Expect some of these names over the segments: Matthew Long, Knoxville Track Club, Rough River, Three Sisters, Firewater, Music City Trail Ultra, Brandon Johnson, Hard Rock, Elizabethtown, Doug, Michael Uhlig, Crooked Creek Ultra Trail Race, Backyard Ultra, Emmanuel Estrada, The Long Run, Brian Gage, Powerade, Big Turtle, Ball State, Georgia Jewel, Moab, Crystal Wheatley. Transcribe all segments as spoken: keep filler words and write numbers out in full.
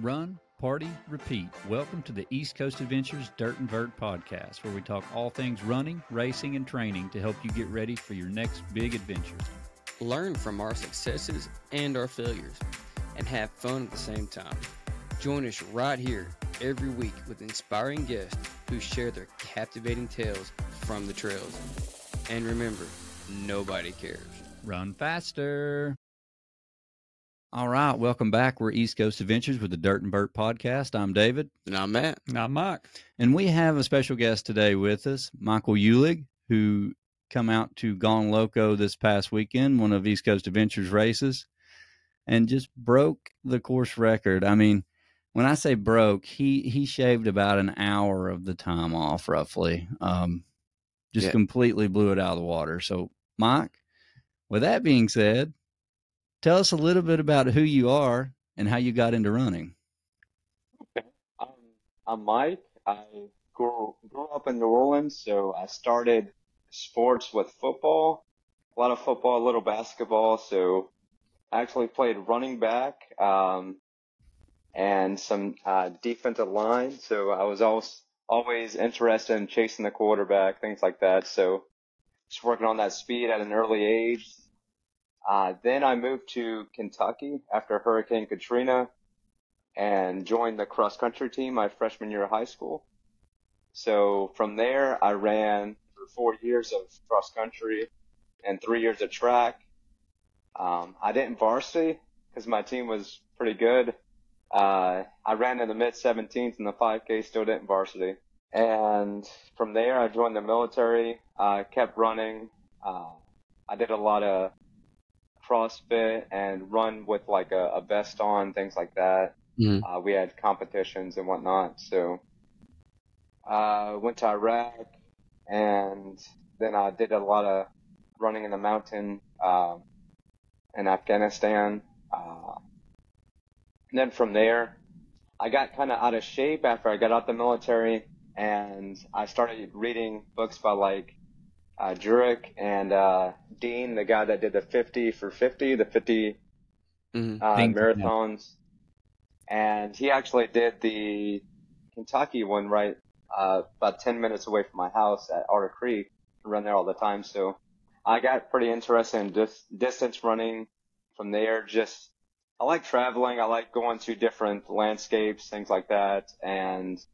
Run, party, repeat. Welcome to the East Coast Adventures Dirt and Vert podcast, where we talk all things running, racing, and training to help you get ready for your next big adventure. Learn from our successes and our failures, and have fun at the same time. Join us right here every week with inspiring guests who share their captivating tales from the trails. And remember, nobody cares. Run faster. All right, welcome back. We're East Coast Adventures with the Dirt and Vert podcast. I'm David. And I'm Matt. And I'm Mike. And we have a special guest today with us, Michael Uhlig, who come out to Gone Loco this past weekend, one of East Coast Adventures races, and just broke the course record. I mean, when I say broke, he, he shaved about an hour of the time off, roughly. Um, just yeah. completely blew it out of the water. So, Mike, with that being said, tell us a little bit about who you are and how you got into running. Okay. Um, I'm Mike. I grew, grew up in New Orleans, so I started sports with football, a lot of football, a little basketball. So I actually played running back um, and some uh, defensive line. So I was always, always interested in chasing the quarterback, things like that. So just working on that speed at an early age. Uh, then I moved to Kentucky after Hurricane Katrina and joined the cross-country team my freshman year of high school. So from there, I ran for four years of cross-country and three years of track. Um, I didn't varsity because my team was pretty good. Uh, I ran in the mid seventeens in the five K, still didn't varsity. And from there, I joined the military, uh, kept running. Uh, I did a lot of CrossFit and run with like a, a vest on, things like that. Mm. Uh, we had competitions and whatnot. So I uh, went to Iraq, and then I did a lot of running in the mountain uh, in Afghanistan. Uh, and then from there, I got kind of out of shape after I got out of the military, and I started reading books by like Uh, Jurek and uh, Dean, the guy that did the fifty for fifty, the fifty mm-hmm. uh, marathons. Yeah. And he actually did the Kentucky one right uh, about ten minutes away from my house at Otter Creek. I run there all the time. So I got pretty interested in dis- distance running from there. Just I like traveling. I like going to different landscapes, things like that. And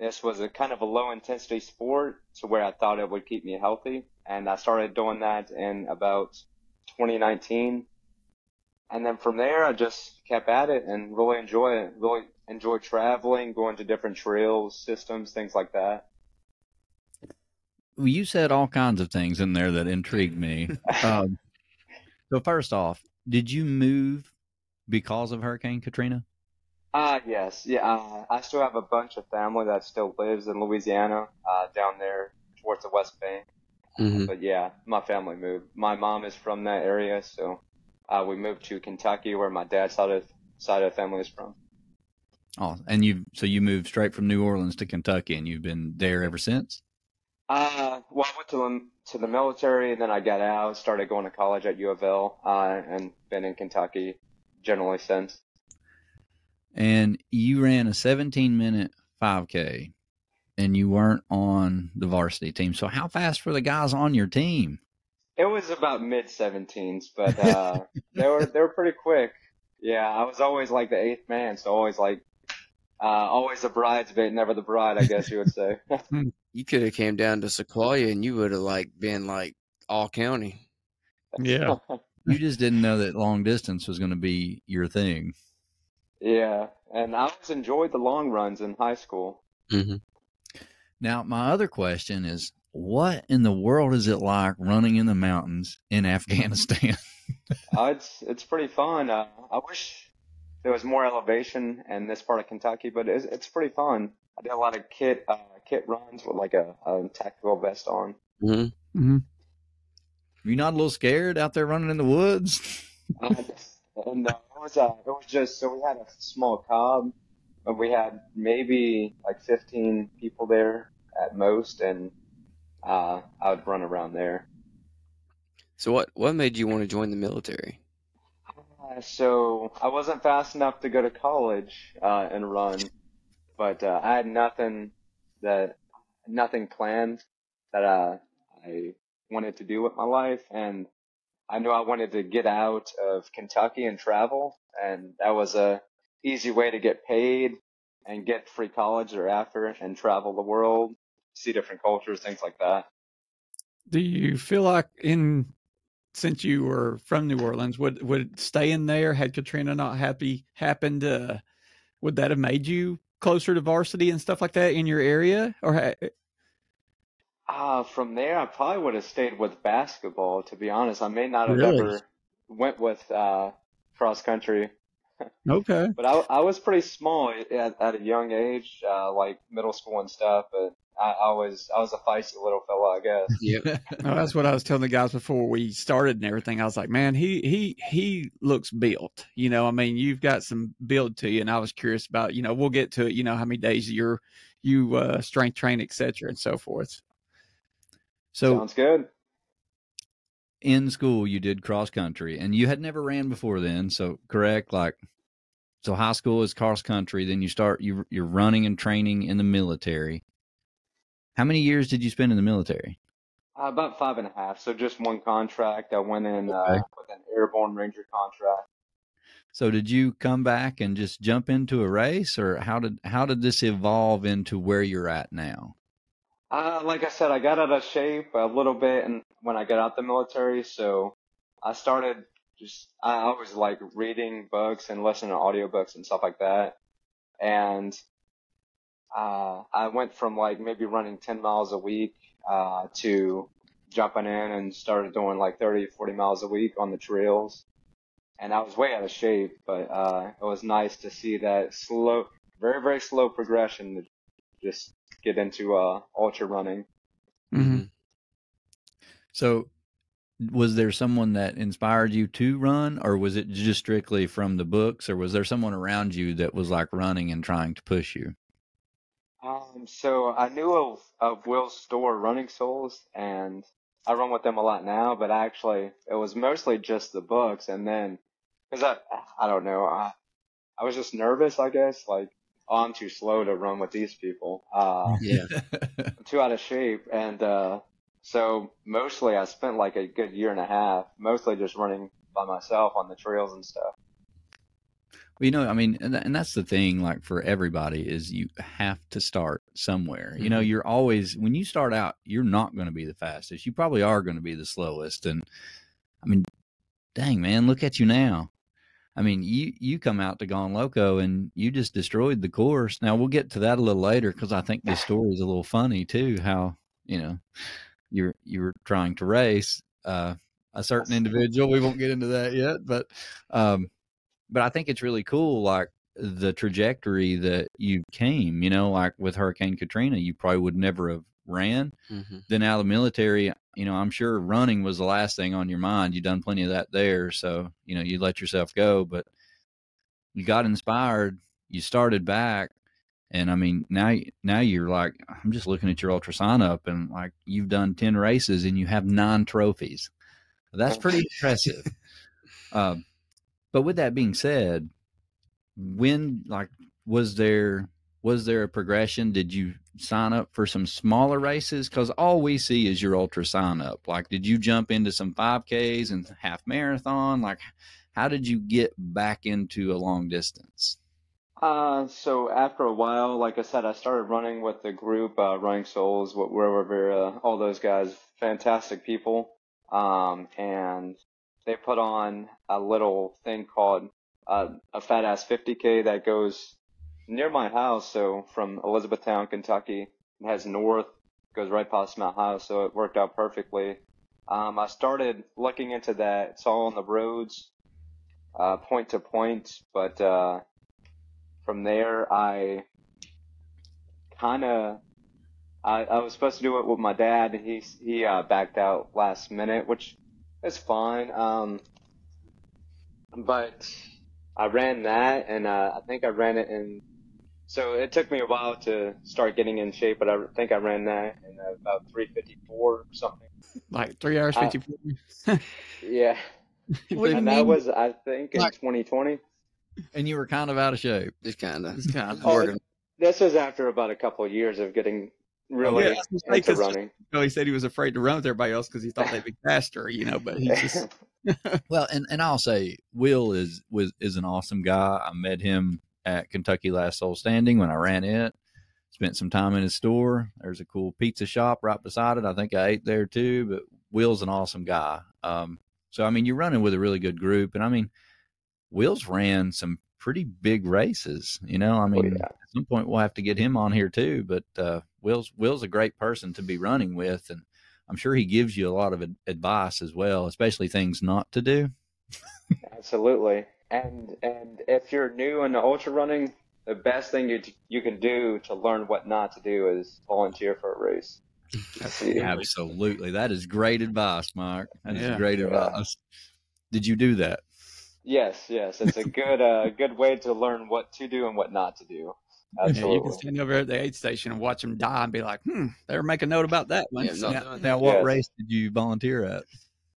this was a kind of a low intensity sport to where I thought it would keep me healthy. And I started doing that in about twenty nineteen. And then from there, I just kept at it and really enjoy it, really enjoy traveling, going to different trails, systems, things like that. Well, you said all kinds of things in there that intrigued me. um, so first off, did you move because of Hurricane Katrina? Ah, uh, yes. Yeah, uh, I still have a bunch of family that still lives in Louisiana, uh, down there towards the West Bank. Mm-hmm. Uh, but yeah, my family moved. My mom is from that area, so uh, we moved to Kentucky, where my dad's side of side of family is from. Oh, and you so you moved straight from New Orleans to Kentucky, and you've been there ever since? Uh, well, I went to the, to the military, and then I got out, started going to college at UofL, uh, and been in Kentucky generally since. And you ran a seventeen minute five K, and you weren't on the varsity team. So how fast were the guys on your team? It was about mid seventeens, but uh, they were they were pretty quick. Yeah, I was always like the eighth man, so always like uh, always the bride's bait, never the bride, I guess you would say. You could have came down to Sequoia, and you would have like been like all county. Yeah, you just didn't know that long distance was going to be your thing. Yeah, and I always enjoyed the long runs in high school. Mm-hmm. Now, my other question is, what in the world is it like running in the mountains in Afghanistan? uh, it's it's pretty fun. Uh, I wish there was more elevation in this part of Kentucky, but it's, it's pretty fun. I did a lot of kit uh, kit runs with like a, a tactical vest on. Mm-hmm. Mm-hmm. You not a little scared out there running in the woods? uh, and. Uh, Was, uh, it was just, so we had a small cob, but we had maybe like fifteen people there at most, and uh, I would run around there. So what, what made you want to join the military? Uh, so I wasn't fast enough to go to college uh, and run, but uh, I had nothing that nothing planned that uh, I wanted to do with my life, and I knew I wanted to get out of Kentucky and travel, and that was a easy way to get paid and get free college thereafter and travel the world, see different cultures, things like that. Do you feel like in since you were from New Orleans, would would staying there, had Katrina not happy happened, uh, would that have made you closer to varsity and stuff like that in your area? Or ha- uh, from there, I probably would have stayed with basketball. To be honest, I may not have really? ever went with uh, cross country. Okay, but I, I was pretty small at, at a young age, uh, like middle school and stuff. But I, I was I was a feisty little fella, I guess. Yeah, well, that's what I was telling the guys before we started and everything. I was like, man, he he he looks built. You know, I mean, you've got some build to you, and I was curious about, you know, we'll get to it. You know, how many days you're you uh, strength train, et cetera, and so forth. So sounds good. In school, you did cross country, and you had never ran before then. So correct, like, so high school is cross country. Then you start you you're running and training in the military. How many years did you spend in the military? Uh, about five and a half. So just one contract. I went in okay. uh, with an airborne ranger contract. So did you come back and just jump into a race, or how did how did this evolve into where you're at now? Uh, like I said, I got out of shape a little bit and when I got out the military, so I started just, I always like reading books and listening to audiobooks and stuff like that. And uh, I went from like maybe running ten miles a week uh, to jumping in and started doing like thirty, forty miles a week on the trails. And I was way out of shape, but uh, it was nice to see that slow, very, very slow progression to just get into uh, ultra running. Mm-hmm. So was there someone that inspired you to run, or was it just strictly from the books, or was there someone around you that was like running and trying to push you? Um, so I knew of, of Will Store, Running Souls, and I run with them a lot now, but actually it was mostly just the books. And then, cause I, I don't know, I, I was just nervous, I guess, like, oh, I'm too slow to run with these people. Uh, yeah. I'm too out of shape. And uh, so mostly I spent like a good year and a half, mostly just running by myself on the trails and stuff. Well, you know, I mean, and, and that's the thing, like for everybody, is you have to start somewhere. Mm-hmm. You know, you're always, when you start out, you're not going to be the fastest. You probably are going to be the slowest. And I mean, dang, man, look at you now. I mean, you, you come out to Gone Loco and you just destroyed the course. Now, we'll get to that a little later because I think this story is a little funny, too, how, you know, you're you're trying to race uh, a certain individual. We won't get into that yet. But um, but I think it's really cool, like, the trajectory that you came, you know, like with Hurricane Katrina, you probably would never have ran. Mm-hmm. Then out of the military, you know, I'm sure running was the last thing on your mind. You've done plenty of that there. So, you know, you let yourself go, but you got inspired, you started back. And I mean, now, now you're like, I'm just looking at your ultra sign up and like you've done ten races and you have nine trophies. That's pretty impressive. Um, but with that being said, when like, was there, was there a progression? Did you sign up for some smaller races? Because all we see is your ultra sign up. Like, did you jump into some five Ks and half marathon? Like, how did you get back into a long distance? Uh, so after a while, like I said, I started running with the group, uh, Running Souls, wherever, Rivera, all those guys, fantastic people. Um, and they put on a little thing called uh, a fat ass fifty K that goes near my house, so from Elizabethtown, Kentucky, it has north, goes right past Mount Ohio, so it worked out perfectly. Um, I started looking into that. It's all on the roads, uh, point to point, but uh, from there I kind of, I, I was supposed to do it with my dad, and he, he uh, backed out last minute, which is fine, um, but I ran that, and uh, I think I ran it in... So it took me a while to start getting in shape, but I think I ran that in about three fifty-four or something. Like three hours fifty-four? Uh, yeah. And that was, I think, in like, twenty twenty. And you were kind of out of shape. Just kind of. Just kind of. Oh, this was after about a couple of years of getting really oh, yeah. into running. You know, he said he was afraid to run with everybody else because he thought they'd be faster, you know. But he just. Well, and, and I'll say Will is was is an awesome guy. I met him at Kentucky Last Soul Standing when I ran it. Spent some time in his store. There's a cool pizza shop right beside it. I think I ate there too. But Will's an awesome guy. Um, so I mean, you're running with a really good group, and I mean, Will's ran some pretty big races. You know, I mean, oh, yeah. At some point we'll have to get him on here too. But uh, Will's Will's a great person to be running with, and I'm sure he gives you a lot of ad- advice as well, especially things not to do. Absolutely. And and if you're new in the ultra running, the best thing you you can do to learn what not to do is volunteer for a race. Absolutely. That is great advice, Mark. That yeah. is great yeah. advice. Did you do that? Yes, yes. It's a good uh, good way to learn what to do and what not to do. Absolutely. Yeah, you can stand over at the aid station and watch them die and be like, hmm, they were making a note about that one. Yeah, now, that. now, what yes. race did you volunteer at?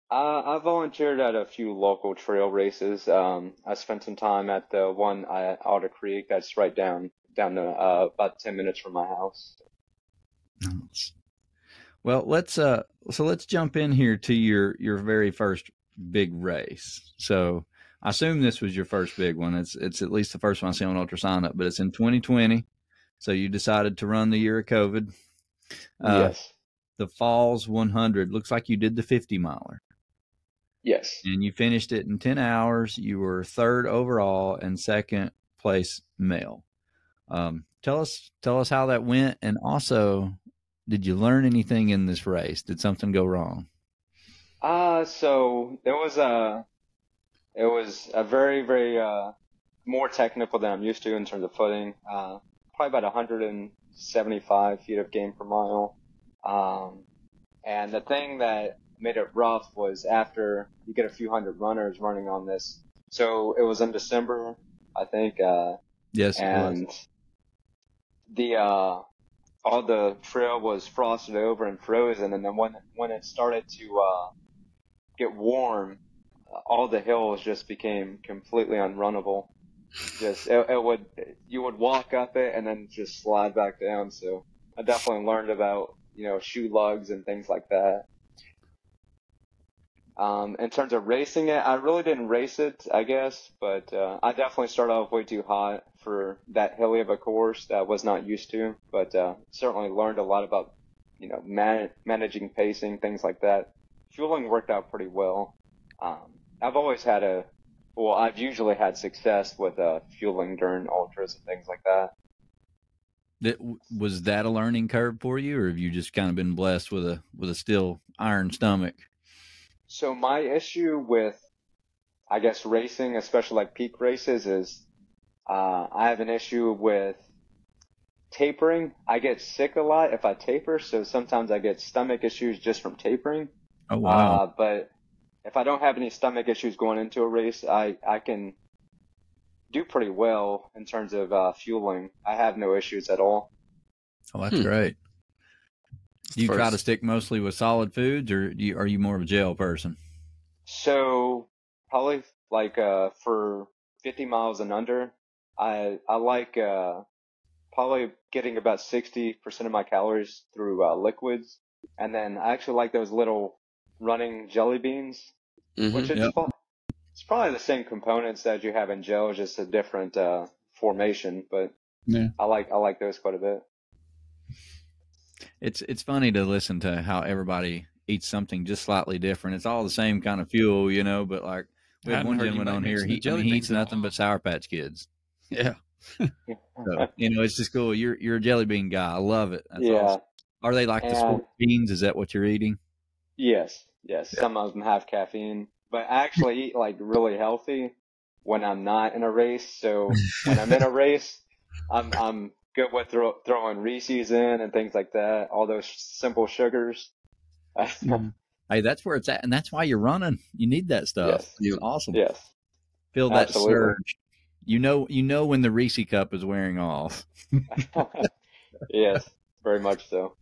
Uh, I volunteered at a few local trail races. Um, I spent some time at the one at Otter Creek. That's right down down the, uh, about ten minutes from my house. Nice. Well, let's uh, so let's jump in here to your your very first big race. So I assume this was your first big one. It's it's at least the first one I see on Ultra Sign Up, but it's in twenty twenty. So you decided to run the year of COVID. Uh, yes. The Falls one hundred. Looks like you did the fifty miler. Yes. And you finished it in ten hours. You were third overall and second place male. Um, tell us, tell us how that went. And also, did you learn anything in this race? Did something go wrong? Uh, so there was a, it was a very, very, uh, more technical than I'm used to in terms of footing, uh, probably about one hundred seventy-five feet of gain per mile. Um, and the thing that made it rough was after you get a few hundred runners running on this. So it was in December, I think. Uh, yes, and it was. the, uh, all the trail was frosted over and frozen. And then when, when it started to, uh, get warm, all the hills just became completely unrunnable. Just, it, it would, you would walk up it and then just slide back down. So I definitely learned about, you know, shoe lugs and things like that. Um, in terms of racing it, I really didn't race it, I guess, but uh, I definitely started off way too hot for that hilly of a course that I was not used to, but uh, certainly learned a lot about, you know, man- managing pacing, things like that. Fueling worked out pretty well. Um, I've always had a, well, I've usually had success with uh, fueling during ultras and things like that. That was that a learning curve for you, or have you just kind of been blessed with a with a still iron stomach? So my issue with, I guess, racing, especially like peak races, is uh, I have an issue with tapering. I get sick a lot if I taper, so sometimes I get stomach issues just from tapering. Oh wow! Uh, but if I don't have any stomach issues going into a race, I I can do pretty well in terms of uh, fueling. I have no issues at all. Oh, that's hmm. great. Do you First. try to stick mostly with solid foods, or do you, are you more of a gel person? So probably like uh, for fifty miles and under, I I like uh, probably getting about sixty percent of my calories through uh, liquids. And then I actually like those little running jelly beans, mm-hmm, which is yep. fun. It's probably the same components that you have in gel, just a different uh, formation. But yeah. I like I like those quite a bit. It's it's funny to listen to how everybody eats something just slightly different. It's all the same kind of fuel, you know. But like we had one gentleman on here, he, he eats nothing but Sour Patch Kids. Yeah, so, you know, it's just cool. You're you're a jelly bean guy. I love it. That's yeah. Awesome. Are they like and, the sport beans? Is that what you're eating? Yes, yes. Yeah. Some of them have caffeine. But I actually eat like really healthy when I'm not in a race. So when I'm in a race, I'm I'm good with throw, throwing Reese's in and things like that. All those simple sugars. Hey, that's where it's at, and that's why you're running. You need that stuff. Yes. It's awesome. Yes, feel that Absolutely. surge. You know, you know when the Reese cup is wearing off. Yes, very much so.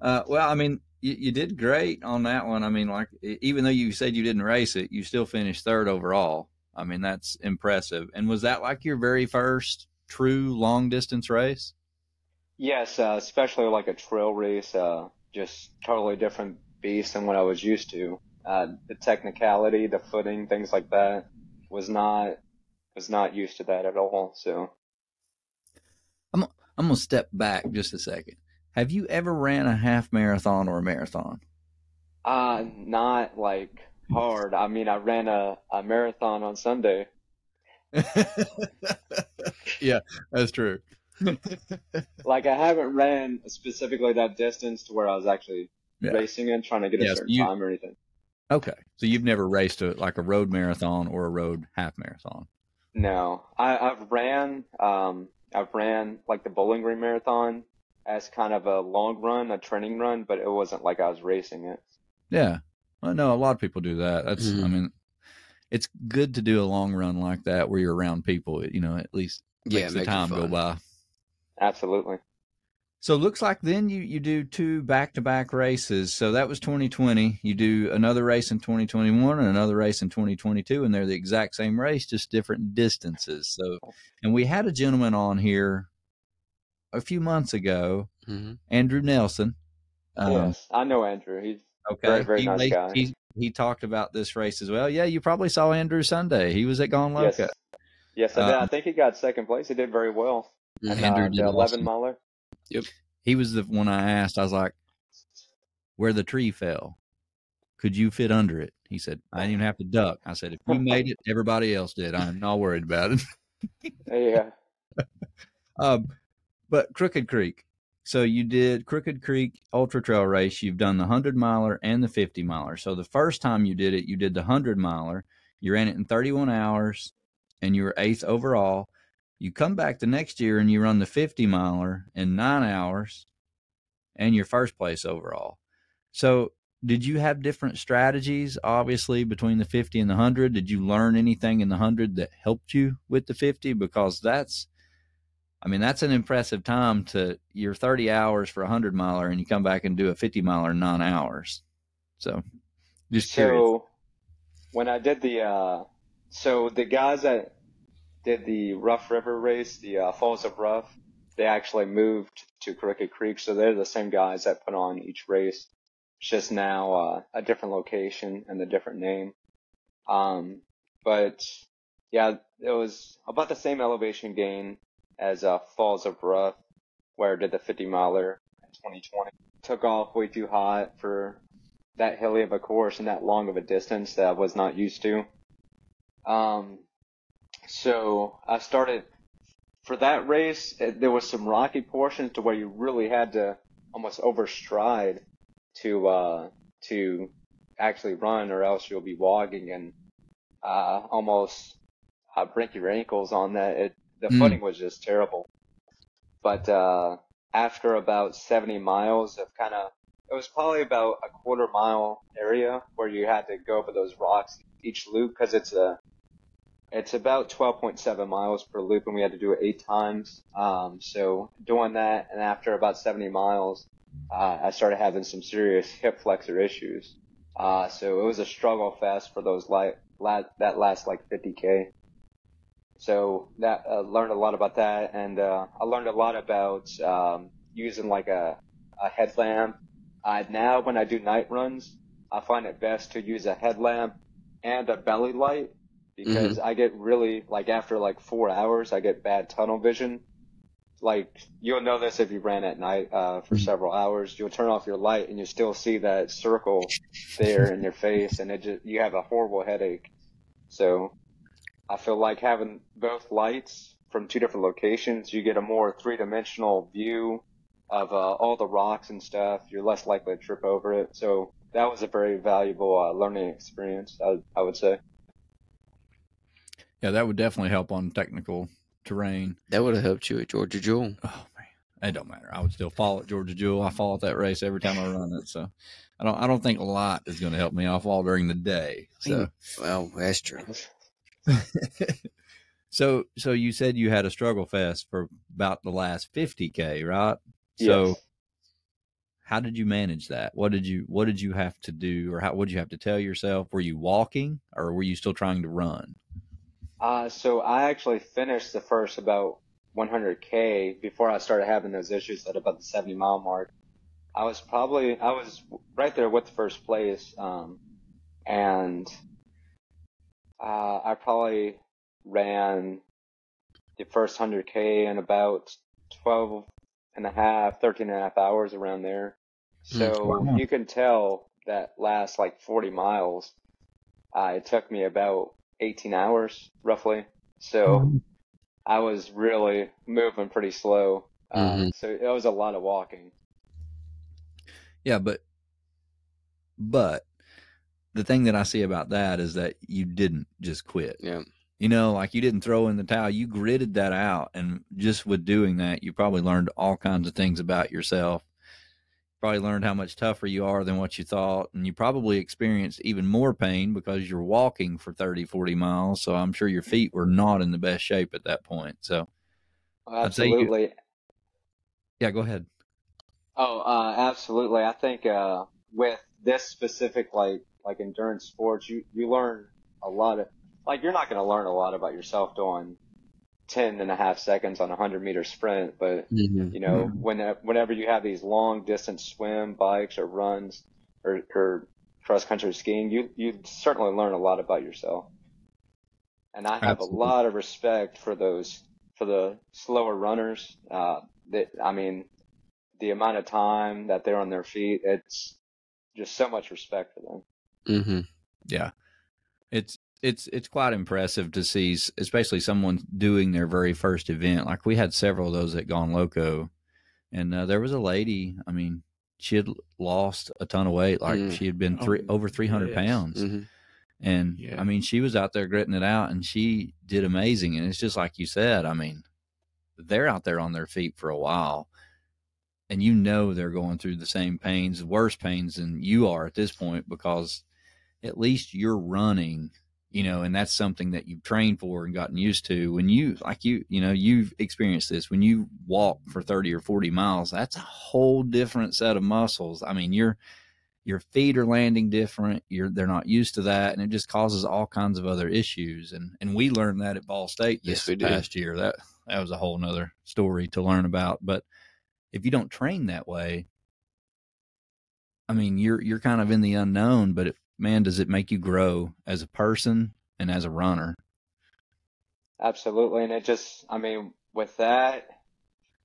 Uh, well, I mean, you, you did great on that one. I mean, like, even though you said you didn't race it, you still finished third overall. I mean, that's impressive. And was that like your very first true long distance race? Yes, uh, especially like a trail race, uh, just totally different beast than what I was used to. Uh, the technicality, the footing, things like that, was not was not used to that at all. So I'm I'm gonna step back just a second. Have you ever ran a half marathon or a marathon? Uh, not like hard. I mean, I ran a, a marathon on Sunday. Yeah, that's true. Like, I haven't ran specifically that distance to where I was actually yeah. racing and trying to get yes, a certain you, time or anything. Okay. So you've never raced a, like a road marathon or a road half marathon? No, I, I've ran, um, I've ran like the Bowling Green Marathon as kind of a long run, a training run, but it wasn't like I was racing it. Yeah. I know a lot of people do that. That's, mm-hmm. I mean, it's good to do a long run like that where you're around people, you know, at least makes yeah, it the makes time go by. Absolutely. So it looks like then you, you do two back-to-back races. So that was twenty twenty. You do another race in twenty twenty-one and another race in twenty twenty-two, and they're the exact same race, just different distances. So, and we had a gentleman on here a few months ago, mm-hmm. Andrew Nelson. Yes, um, I know Andrew. He's okay. very, very he, nice guy. He, he talked about this race as well. Yeah, you probably saw Andrew Sunday. He was at Gone Loco. Yes, yes I did. Um, I think he got second place. He did very well. And Andrew uh, did the eleven miler. Yep. He was the one I asked. I was like, where the tree fell, could you fit under it? He said, I didn't even have to duck. I said, if you made it, everybody else did. I'm not worried about it. Yeah. um, but Crooked Creek. So you did Crooked Creek Ultra Trail Race. You've done the hundred miler and the fifty miler. So the first time you did it, you did the hundred miler. You ran it in thirty-one hours and you were eighth overall. You come back the next year and you run the fifty miler in nine hours and you're first place overall. So did you have different strategies, obviously, between the fifty and the hundred? Did you learn anything in the hundred that helped you with the fifty? Because that's, I mean, that's an impressive time to you're thirty hours for a hundred miler and you come back and do a fifty miler in nine hours. So just curious. So when I did the, uh, so the guys that did the Rough River race, the uh, Falls of Rough, they actually moved to Crooked Creek. So they're the same guys that put on each race. It's just now uh, a different location and a different name. Um, but, yeah, it was about the same elevation gain as uh, Falls of Rough, where I did the fifty-miler in twenty twenty. Took off way too hot for that hilly of a course and that long of a distance that I was not used to. Um... So I started for that race. It, there was some rocky portions to where you really had to almost overstride to uh, to actually run, or else you'll be wogging and uh, almost uh, break your ankles on that. It, the mm. footing was just terrible. But uh, after about seventy miles of kind of, it was probably about a quarter mile area where you had to go over those rocks each loop because it's a It's about twelve point seven miles per loop, and we had to do it eight times. Um, so doing that, and after about seventy miles, uh, I started having some serious hip flexor issues. Uh, so it was a struggle fast for those like la- that last like fifty K. So that uh, learned a lot about that, and uh, I learned a lot about um, using like a, a headlamp. Uh, now when I do night runs, I find it best to use a headlamp and a belly light. Because mm-hmm. I get really, like, after, like, four hours, I get bad tunnel vision. Like, you'll know this if you ran at night uh, for mm-hmm. several hours. You'll turn off your light, and you still see that circle there in your face, and it just, you have a horrible headache. So I feel like having both lights from two different locations, you get a more three-dimensional view of uh, all the rocks and stuff. You're less likely to trip over it. So that was a very valuable uh, learning experience, I, I would say. Yeah, that would definitely help on technical terrain. That would have helped you at Georgia Jewel. Oh man, it don't matter. I would still fall at Georgia Jewel. I fall at that race every time I run it. So, I don't. I don't think light is going to help me. I fall during the day. So, well, that's true. so, so you said you had a struggle fest for about the last fifty K, right? Yes. So, How did you manage that? What did you, what did you have to do, or how, what did you have to tell yourself? Were you walking, or were you still trying to run? Uh, so I actually finished the first about one hundred K before I started having those issues at about the seventy mile mark. I was probably, I was right there with the first place. Um, and, uh, I probably ran the first one hundred K in about twelve and a half, thirteen and a half hours around there. So wow. You can tell that last like forty miles, uh, it took me about eighteen hours roughly. So um, I was really moving pretty slow. Mm-hmm. Uh, so it was a lot of walking. Yeah. But, but the thing that I see about that is that you didn't just quit. Yeah. You know, like you didn't throw in the towel, you gritted that out. And just with doing that, you probably learned all kinds of things about yourself. You probably learned how much tougher you are than what you thought. And you probably experienced even more pain because you're walking for thirty, forty miles. So I'm sure your feet were not in the best shape at that point. So absolutely. You, yeah, go ahead. Oh, uh, absolutely. I think, uh, with this specific, like, like endurance sports, you, you learn a lot of, like, you're not going to learn a lot about yourself doing ten and a half seconds on a one hundred meter sprint. But, mm-hmm. you know, mm-hmm. when, whenever you have these long distance swim, bikes, or runs, or, or cross country skiing, you, you certainly learn a lot about yourself. And I have Absolutely. a lot of respect for those, for the slower runners. Uh, that, I mean, the amount of time that they're on their feet, it's just so much respect for them. Mm-hmm. Yeah. It's, It's it's quite impressive to see, especially someone doing their very first event. Like we had several of those at Gone Loco, and uh, there was a lady. I mean, she had lost a ton of weight. Like mm. she had been three, oh, over three hundred yes. pounds, mm-hmm. and yeah. I mean, she was out there gritting it out, and she did amazing. And it's just like you said. I mean, they're out there on their feet for a while, and you know they're going through the same pains, worse pains than you are at this point, because at least you're running. You know, and that's something that you've trained for and gotten used to. When you, like you, you know, you've experienced this. When you walk for thirty or forty miles, that's a whole different set of muscles. I mean, your your feet are landing different. You're they're not used to that, and it just causes all kinds of other issues. And and we learned that at Ball State this yes, past year. That that was a whole nother story to learn about. But if you don't train that way, I mean, you're you're kind of in the unknown. But it, man, does it make you grow as a person and as a runner? Absolutely. And it just, I mean, with that,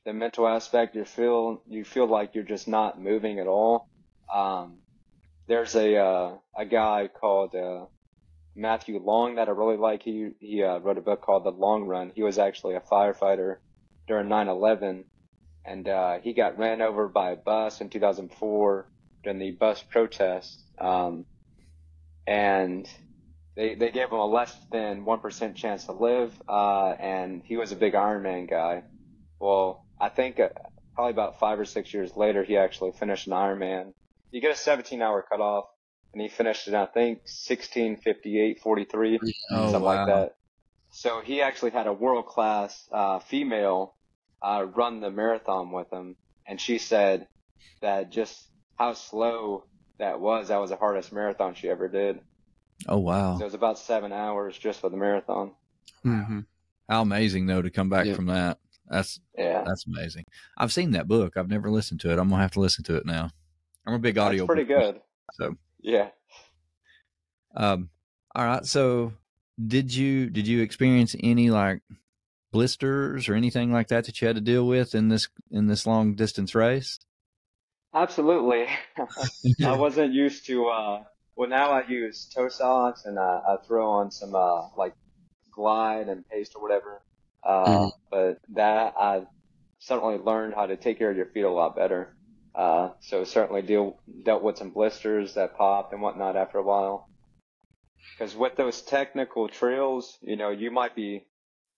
the mental aspect, you feel, you feel like you're just not moving at all. Um, there's a, uh, a guy called, uh, Matthew Long that I really like. He, he, uh, wrote a book called The Long Run. He was actually a firefighter during nine eleven, and, uh, he got ran over by a bus in two thousand four during the bus protest. Um, And they they gave him a less than one percent chance to live, uh, and he was a big Ironman guy. Well, I think uh, probably about five or six years later, he actually finished an Ironman. You get a seventeen hour cutoff, and he finished it, I think, sixteen fifty-eight forty-three, oh, something wow. like that. So he actually had a world-class uh, female uh, run the marathon with him, and she said that just how slow – That was, that was the hardest marathon she ever did. Oh, wow. So it was about seven hours just for the marathon. Mm-hmm. How amazing, though, to come back yeah. from that. That's, yeah. that's amazing. I've seen that book. I've never listened to it. I'm going to have to listen to it now. I'm a big audio. It's pretty book, good. So, yeah. Um, all right. So did you, did you experience any like blisters or anything like that that you had to deal with in this, in this long distance race? Absolutely. I wasn't used to, uh, well, now I use toe socks, and I, I throw on some, uh, like Glide and paste or whatever. Uh, mm. But that I certainly learned how to take care of your feet a lot better. Uh, so certainly deal, dealt with some blisters that popped and whatnot after a while. Because with those technical trails, you know, you might be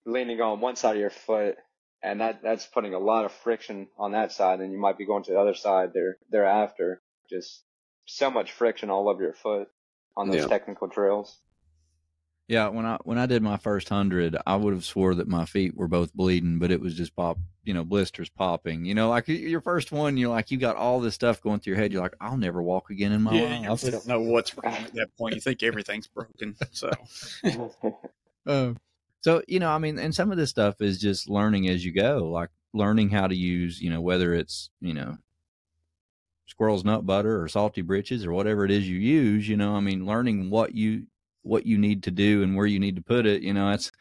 leaning on one side of your foot, and that, that's putting a lot of friction on that side, and you might be going to the other side there thereafter. Just so much friction all over your foot on those yeah. technical trails. Yeah, when I when I did my first hundred, I would have swore that my feet were both bleeding, but it was just pop, you know, blisters popping. You know, like your first one, you're like, you got all this stuff going through your head. You're like, I'll never walk again in my yeah, life. You really don't know what's wrong at that point. You think everything's broken. So, uh, so you know, I mean, and some of this stuff is just learning as you go, like learning how to use, you know, whether it's, you know, squirrel's nut butter or salty britches or whatever it is you use. You know, I mean, learning what you what you need to do and where you need to put it. You know, it's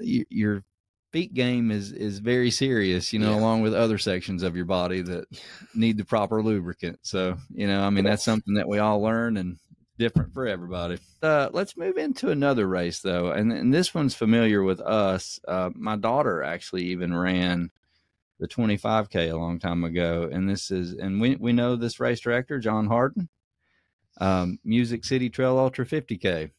your feet game is, is very serious, you know, yeah. along with other sections of your body that need the proper lubricant. So, you know, I mean, that's something that we all learn and different for everybody. Uh, let's move into another race though. And, and this one's familiar with us. Uh, my daughter actually even ran the twenty-five K a long time ago. And this is, and we, we know this race director, John Harden. Um, Music City Trail Ultra fifty K.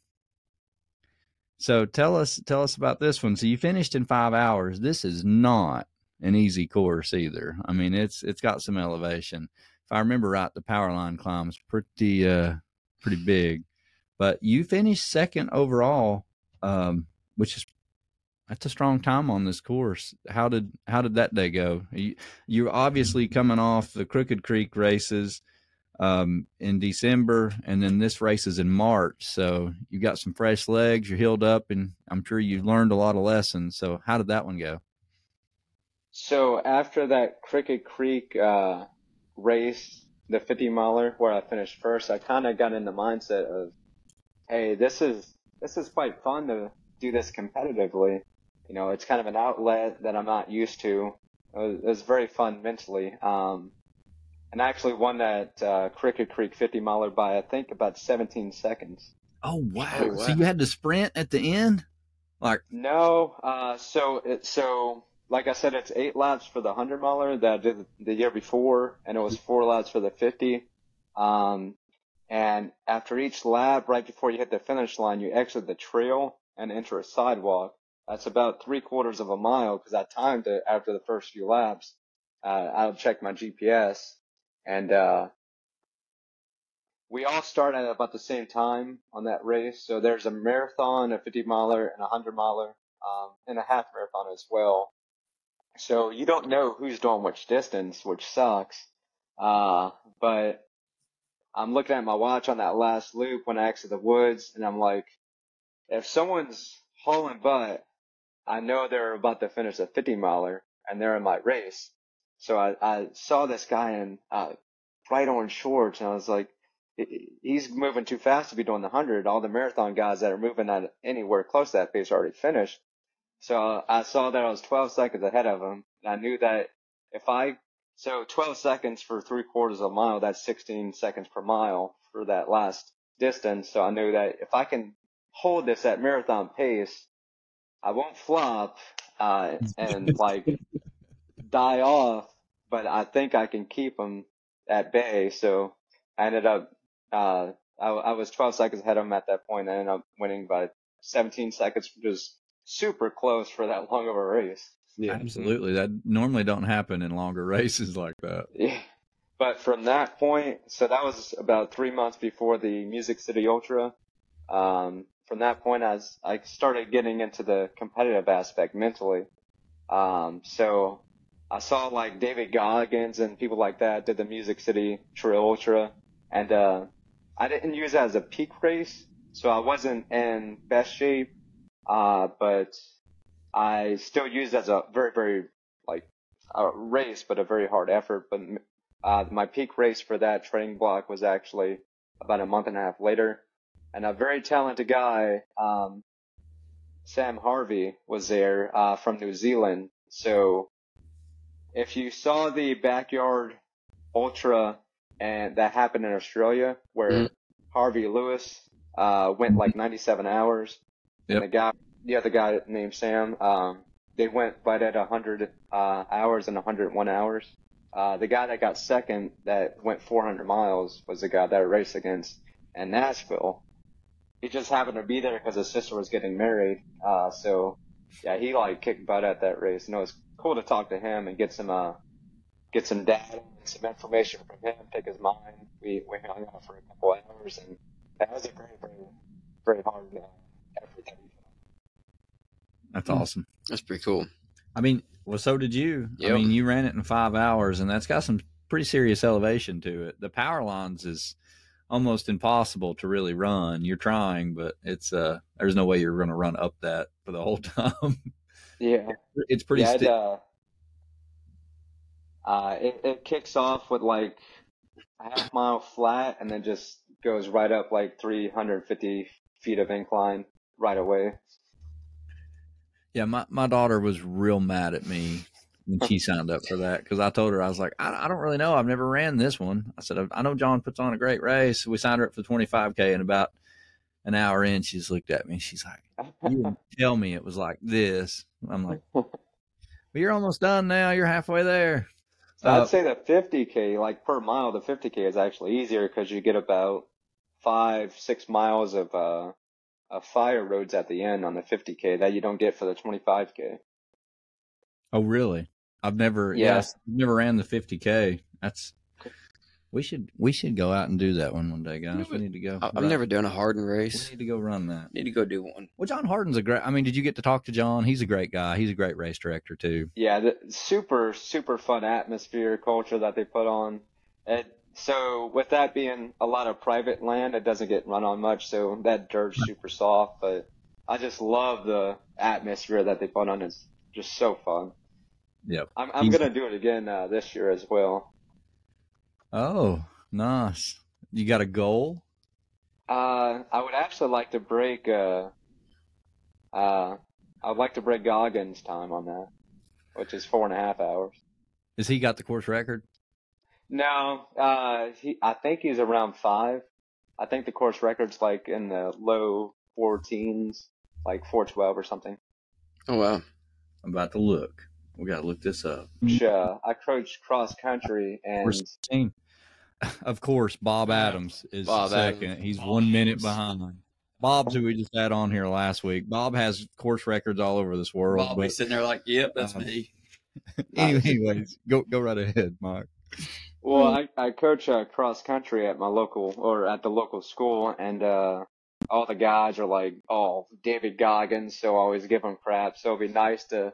So tell us, tell us about this one. So you finished in five hours. This is not an easy course either. I mean, it's, it's got some elevation. If I remember right, the power line climb is pretty, uh, pretty big, but you finished second overall, um, which is, that's a strong time on this course. How did, how did that day go? You, you're obviously coming off the Crooked Creek races, um, in December, and then this race is in March. So you've got some fresh legs, you're healed up, and I'm sure you've learned a lot of lessons. So how did that one go? So after that Crooked Creek, uh, race, the fifty miler where I finished first, I kind of got in the mindset of, hey, this is, this is quite fun to do this competitively. You know, it's kind of an outlet that I'm not used to. It was, it was very fun mentally. Um, And I actually won that uh, Crooked Creek fifty miler by, I think, about seventeen seconds. Oh, wow. wow. So you had to sprint at the end? Like No. Uh, so, it, so like I said, it's eight laps for the hundred miler that I did the year before, and it was four laps for the fifty. Um, and after each lap, right before you hit the finish line, you exit the trail and enter a sidewalk. That's about three-quarters of a mile because I timed it after the first few laps. Uh, I'll check my G P S. And uh, we all start at about the same time on that race. So there's a marathon, a fifty miler, and a hundred miler, um, and a half marathon as well. So you don't know who's doing which distance, which sucks. Uh, but I'm looking at my watch on that last loop when I exit the woods, and I'm like, if someone's hauling butt, I know they're about to finish a fifty miler, and they're in my race. So I, I saw this guy in uh, bright orange shorts, and I was like, he's moving too fast to be doing the hundred. All the marathon guys that are moving at anywhere close to that pace are already finished. So I saw that I was twelve seconds ahead of him, and I knew that if I – so twelve seconds for three-quarters of a mile, that's sixteen seconds per mile for that last distance. So I knew that if I can hold this at marathon pace, I won't flop uh, and, like – die off, but I think I can keep them at bay. So I ended up, uh, I, I was twelve seconds ahead of them at that point. I ended up winning by seventeen seconds, which was super close for that long of a race. Yeah, absolutely. That normally don't happen in longer races like that. Yeah. But from that point, so that was about three months before the Music City Ultra. Um, from that point, I, was, I started getting into the competitive aspect mentally. Um, so I saw like David Goggins and people like that did the Music City Trail Ultra, and uh, I didn't use it as a peak race, so I wasn't in best shape, uh, but I still used it as a very, very like uh, race, but a very hard effort. But uh, my peak race for that training block was actually about a month and a half later, and a very talented guy, um, Sam Harvey, was there uh, from New Zealand, so. If you saw the backyard ultra and that happened in Australia where mm. Harvey Lewis uh, went like ninety-seven hours, yep. and the guy, the other guy named Sam, um, they went right at one hundred uh, hours and one hundred one hours. Uh, the guy that got second that went four hundred miles was the guy that I raced against in Nashville. He just happened to be there because his sister was getting married. Uh, so, yeah, he like kicked butt at that race, and it was cool to talk to him and get some uh, get some data and some information from him, pick his mind. We we hung out for a couple hours, and that was a very, very, very hard uh, everything we found. That's awesome. That's pretty cool. I mean, well, so did you. Yep. I mean, you ran it in five hours, and that's got some pretty serious elevation to it. The power lines is almost impossible to really run. You're trying, but it's uh, there's no way you're going to run up that for the whole time. Yeah. It's pretty yeah, steep. Uh, uh, it, it kicks off with like a half mile flat and then just goes right up like three hundred fifty feet of incline right away. Yeah, my, my daughter was real mad at me when she signed up for that because I told her, I was like, I, I don't really know. I've never ran this one. I said, I know John puts on a great race. We signed her up for twenty-five K, and about an hour in, she's looked at me. She's like, you didn't tell me it was like this. I'm like, well, you're almost done now. You're halfway there. So uh, I'd say that fifty K, like per mile, the fifty K is actually easier because you get about five, six miles of uh, Uh, fire roads at the end on the fifty K that you don't get for the twenty-five K. Oh, really? I've never, yeah. yes, never ran the fifty K. That's, we should, we should go out and do that one one day, guys. You know, we need to go. I'm never doing a Harden race. We need to go run that. Need to go do one. Well, John Harden's a great, I mean, did you get to talk to John? He's a great guy. He's a great race director too. Yeah. The super, super fun atmosphere culture that they put on. It, So with that being a lot of private land, it doesn't get run on much. So that dirt's super soft, but I just love the atmosphere that they put on. It's just so fun. Yep. I'm, I'm going to do it again uh, this year as well. Oh, nice. You got a goal? Uh, I would actually like to break, uh, uh, I would like to break Goggins' time on that, which is four and a half hours. Has he got the course record? No, uh, he, I think he's around five. I think the course record's like in the low fourteens, like four twelve or something. Oh, wow. I'm about to look. We got to look this up. Yeah, I coached cross country and... Of course, Bob Adams is Bob second. Adams. He's Bob one minute behind. Bob's who we just had on here last week. Bob has course records all over this world. Bob is sitting there like, yep, that's uh, me. Anyways, go, go right ahead, Mike. Well, I, I coach uh, cross country at my local or at the local school, and uh, all the guys are like, "Oh, David Goggins," so I always give him crap. So it'd be nice to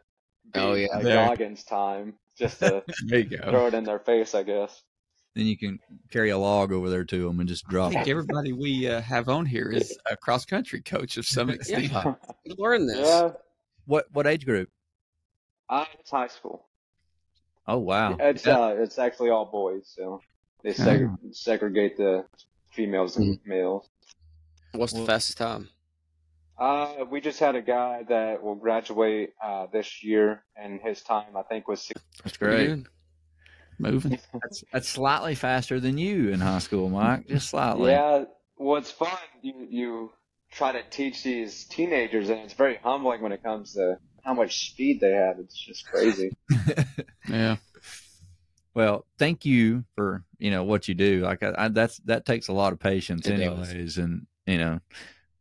be oh, yeah, Goggins time, just to there you go. Throw it in their face, I guess. Then you can carry a log over there to them and just drop it. Everybody we uh, have on here is a cross country coach of some extent. Yeah. We learn this. Yeah. What what age group? Uh, it's high school. Oh, wow. It's yeah. uh, it's actually all boys, so they seg- oh. segregate the females and mm-hmm. males. What's the well, fastest time? Uh, we just had a guy that will graduate uh, this year, and his time, I think, was six. That's great. Dude. Moving. That's, that's slightly faster than you in high school, Mike, just slightly. Yeah, well, it's fun. You, you try to teach these teenagers, and it's very humbling when it comes to how much speed they have. It's just crazy. Yeah. Well, thank you for, you know, what you do. Like I, I, that's, that takes a lot of patience it anyways. Does. And, you know,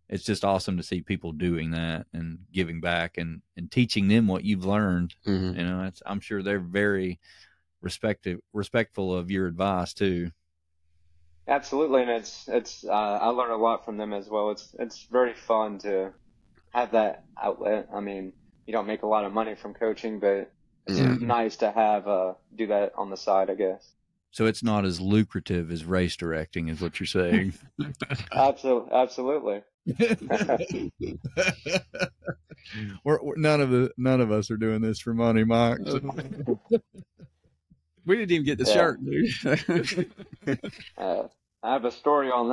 it's just awesome to see people doing that and giving back and, and teaching them what you've learned. Mm-hmm. You know, it's, I'm sure they're very respective, respectful of your advice too. Absolutely. And it's, it's, uh, I learn a lot from them as well. It's, it's very fun to have that outlet. I mean, you don't make a lot of money from coaching, but it's yeah. nice to have uh, do that on the side, I guess. So it's not as lucrative as race directing, is what you're saying? Absolutely, absolutely. we're, we're none of the none of us are doing this for money, Mike. We didn't even get the yeah. shirt, dude. uh, I have a story on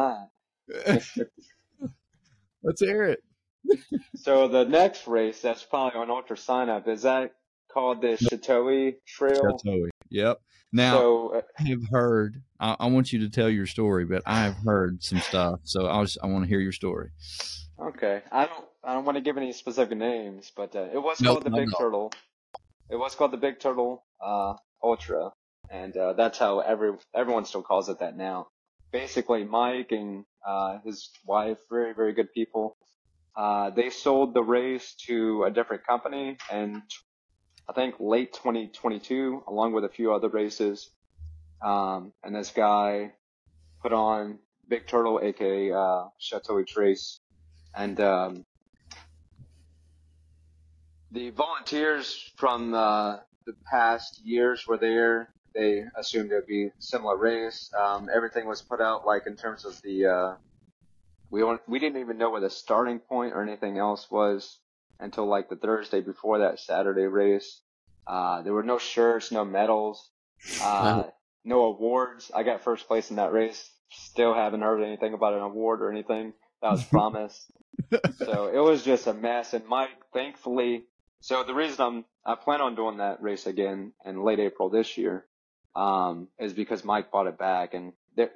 that. Let's hear it. So the next race that's probably on ultra sign up is that called the Sheltowee Trail. Sheltowee. Yep. Now so, uh, I have heard. I, I want you to tell your story, but I have heard some stuff, so I was, I want to hear your story. Okay. I don't. I don't want to give any specific names, but uh, it was nope, called the Big Turtle. It was called the Big Turtle uh, Ultra, and uh, that's how every everyone still calls it that now. Basically, Mike and uh, his wife, very very good people. Uh, they sold the race to a different company, and I think late twenty twenty-two, along with a few other races. Um, and this guy put on Big Turtle, aka uh, Sheltowee Trace, and um, the volunteers from uh, the past years were there. They assumed it would be a similar race. Um, everything was put out, like, in terms of the uh, we we didn't even know where the starting point or anything else was until, like, the Thursday before that Saturday race. Uh, there were no shirts, no medals, uh, wow. no awards. I got first place in that race. Still haven't heard anything about an award or anything. That was promised. So it was just a mess. And Mike, thankfully, so the reason I'm, I plan on doing that race again in late April this year um, is because Mike bought it back. And they,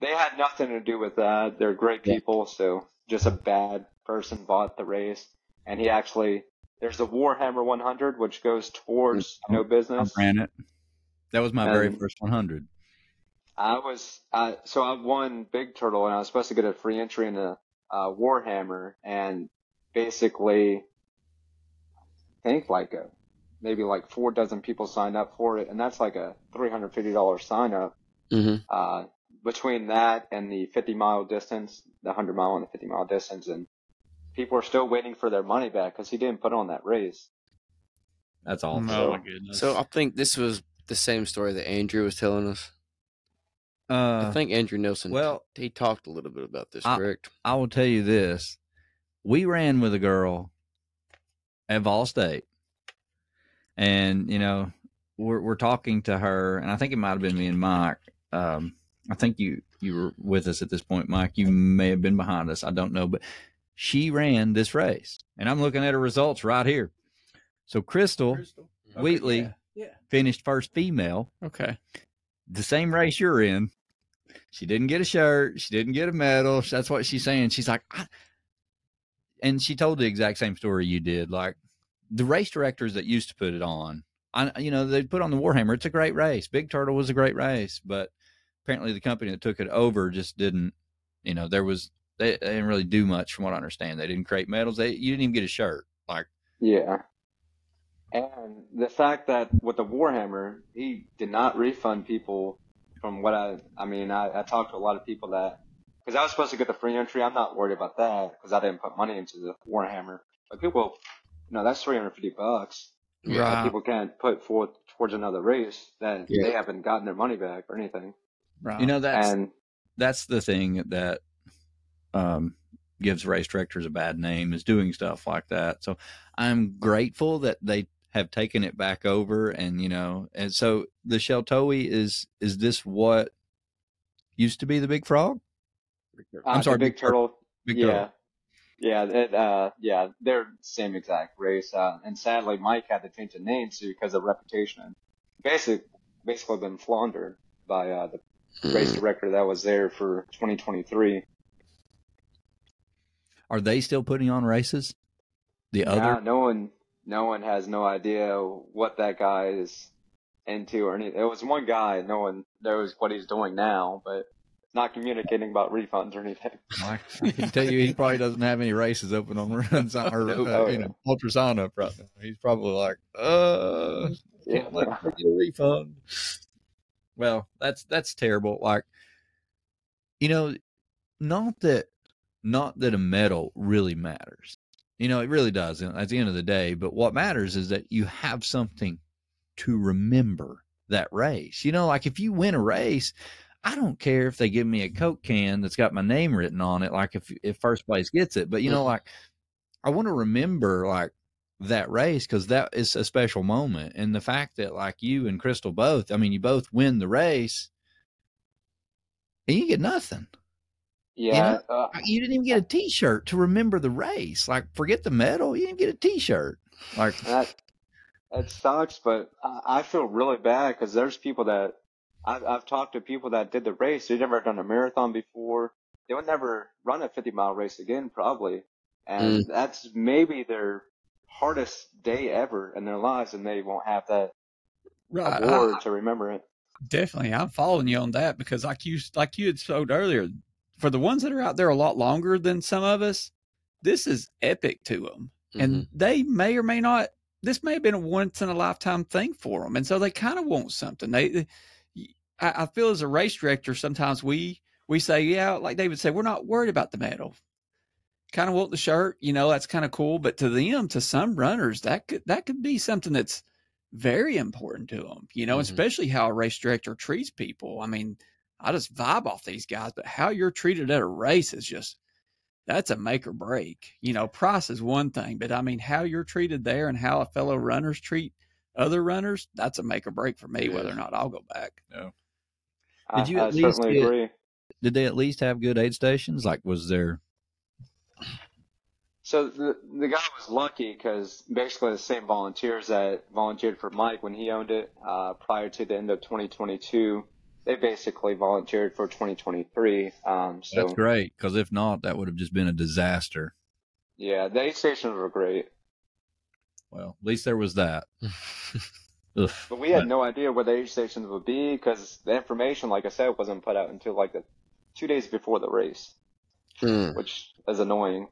they had nothing to do with that. They're great people. So just a bad person bought the race. And he actually, there's the Warhammer one hundred, which goes towards No Business. I ran it. That was my and very first one hundred. I was, uh, so I won Big Turtle, and I was supposed to get a free entry into uh, Warhammer, and basically, I think like a, maybe like four dozen people signed up for it, and that's like a three hundred fifty dollars sign up. Mm-hmm. Uh, between that and the fifty mile distance, the one hundred mile and the fifty mile distance, and people are still waiting for their money back because he didn't put on that race. That's all. Oh, my goodness. So I think this was the same story that Andrew was telling us. Uh, I think Andrew Nelson, well, he talked a little bit about this, I, correct? I will tell you this. We ran with a girl at Vol State, and, you know, we're we're talking to her, and I think it might have been me and Mike. Um, I think you, you were with us at this point, Mike. You may have been behind us. I don't know, but she ran this race, and I'm looking at her results right here. So Crystal, Crystal. Okay, Wheatley yeah. Yeah. finished first female. Okay. The same race you're in. She didn't get a shirt. She didn't get a medal. That's what she's saying. She's like, I... and she told the exact same story you did. Like, the race directors that used to put it on, I, you know, they put on the Warhammer. It's a great race. Big Turtle was a great race, but apparently the company that took it over just didn't, you know, there was, they, they didn't really do much from what I understand. They didn't create medals. They, you didn't even get a shirt. Like, yeah. And the fact that with the Warhammer, he did not refund people from what I, I mean, I, I talked to a lot of people that, because I was supposed to get the free entry. I'm not worried about that because I didn't put money into the Warhammer. But people, no, that's three hundred fifty bucks. Right. That people can't put forth towards another race that yeah. they haven't gotten their money back or anything. Right. You know, that's, and, that's the thing that um, gives race directors a bad name, is doing stuff like that. So I'm grateful that they have taken it back over, and, you know, and so the Sheltowee is, is this what used to be the Big Frog? I'm uh, sorry, Big Turtle. Big yeah. Turtle. Yeah. It, uh, yeah. They're same exact race. Uh, and sadly, Mike had to change the name too, because of reputation. Basically, basically been floundered by uh, the race director that was there for twenty twenty-three. Are they still putting on races? The yeah, other? No one. No one has no idea what that guy is into or anything. It was one guy. No one knows what he's doing now, but not communicating about refunds or anything. I can tell you, he probably doesn't have any races open on runs on, or oh, uh, yeah. you know, ultra sign up right now. He's probably like, uh, yeah, can't let me get a refund. Well, that's that's terrible. Like, you know, not that not that a medal really matters. You know, it really does at the end of the day. But what matters is that you have something to remember that race. You know, like if you win a race, I don't care if they give me a Coke can that's got my name written on it, like if, if first place gets it. But, you know, like I want to remember like that race because that is a special moment. And the fact that like you and Crystal both, I mean, you both win the race and you get nothing. Yeah, you know, uh, you didn't even get a T-shirt to remember the race. Like, forget the medal, you didn't get a T-shirt. Like that, that sucks. But I, I feel really bad because there's people that I've, I've talked to people that did the race. They've never done a marathon before. They would never run a fifty mile race again, probably. And mm. that's maybe their hardest day ever in their lives, and they won't have that right. award I, to remember it. Definitely, I'm following you on that because, like you, like you had showed earlier. For the ones that are out there a lot longer than some of us, this is epic to them. Mm-hmm. And they may or may not, this may have been a once in a lifetime thing for them. And so they kind of want something. They, I, I feel as a race director, sometimes we, we say, yeah, like David said, we're not worried about the medal. kind of want the shirt, you know, that's kind of cool. But to them, to some runners, that could, that could be something that's very important to them, you know, mm-hmm. especially how a race director treats people. I mean, I just vibe off these guys, but how you're treated at a race is just, that's a make or break, you know. Price is one thing, but I mean, how you're treated there and how a fellow runners treat other runners, that's a make or break for me, whether or not I'll go back. No. Did you I, at I least certainly get, agree. Did they at least have good aid stations? Like, was there? So the, the guy was lucky because basically the same volunteers that volunteered for Mike when he owned it uh, prior to the end of twenty twenty-two, they basically volunteered for twenty twenty-three. Um, so that's great, because if not, that would have just been a disaster. Yeah, the aid stations were great. Well, at least there was that. Ugh, but we had but, no idea where the aid stations would be because the information, like I said, wasn't put out until like the two days before the race, mm. which is annoying.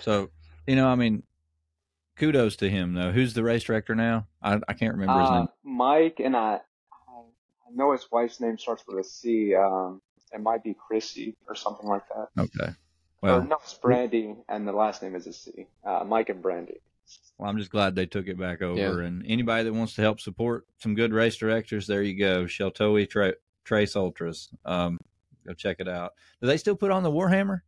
So, you know, I mean, kudos to him, though. Who's the race director now? I, I can't remember his uh, name. Mike, and I, I know his wife's name starts with a C. Um, it might be Chrissy or something like that. Okay. Well, or, no, it's Brandy, and the last name is a C. Uh, Mike and Brandy. Well, I'm just glad they took it back over. Yeah. And anybody that wants to help support some good race directors, there you go. Sheltowee Tra- Trace Ultras. Um, go check it out. Do they still put on the Warhammer?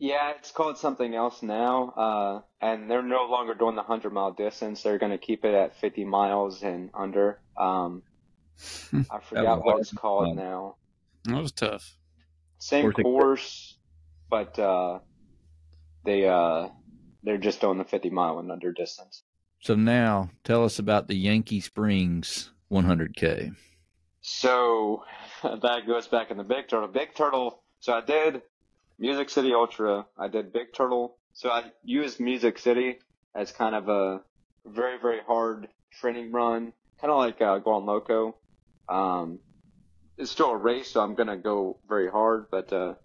Yeah, it's called something else now. Uh, and they're no longer doing the one hundred mile distance. They're going to keep it at fifty miles and under. Um, I forgot what it's called fun. now. That was tough. Same Forty- course, but uh, they. Uh, They're just doing the fifty mile and under distance. So now tell us about the Yankee Springs one hundred K. So that goes back in the Big Turtle. Big Turtle. So I did Music City Ultra. I did Big Turtle. So I used Music City as kind of a very, very hard training run, kind of like uh, Gone Loco. Um, it's still a race, so I'm going to go very hard, but uh, –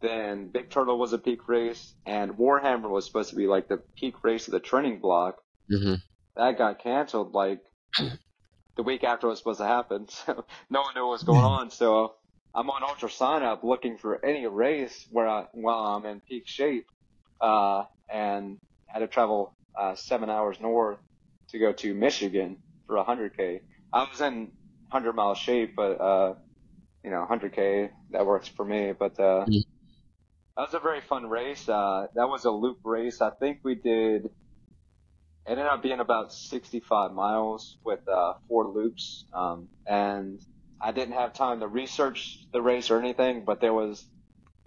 then Big Turtle was a peak race, and Warhammer was supposed to be like the peak race of the training block. Mm-hmm. That got canceled like the week after it was supposed to happen, so no one knew what was going on. So I'm on Ultra Sign Up looking for any race where I, while I'm in peak shape, uh, and had to travel uh, seven hours north to go to Michigan for one hundred K. I was in one hundred mile shape, but uh, you know, one hundred K, that works for me. But uh, mm-hmm. That was a very fun race. Uh, that was a loop race. I think we did, it ended up being about sixty-five miles with uh, four loops. Um, and I didn't have time to research the race or anything, but there was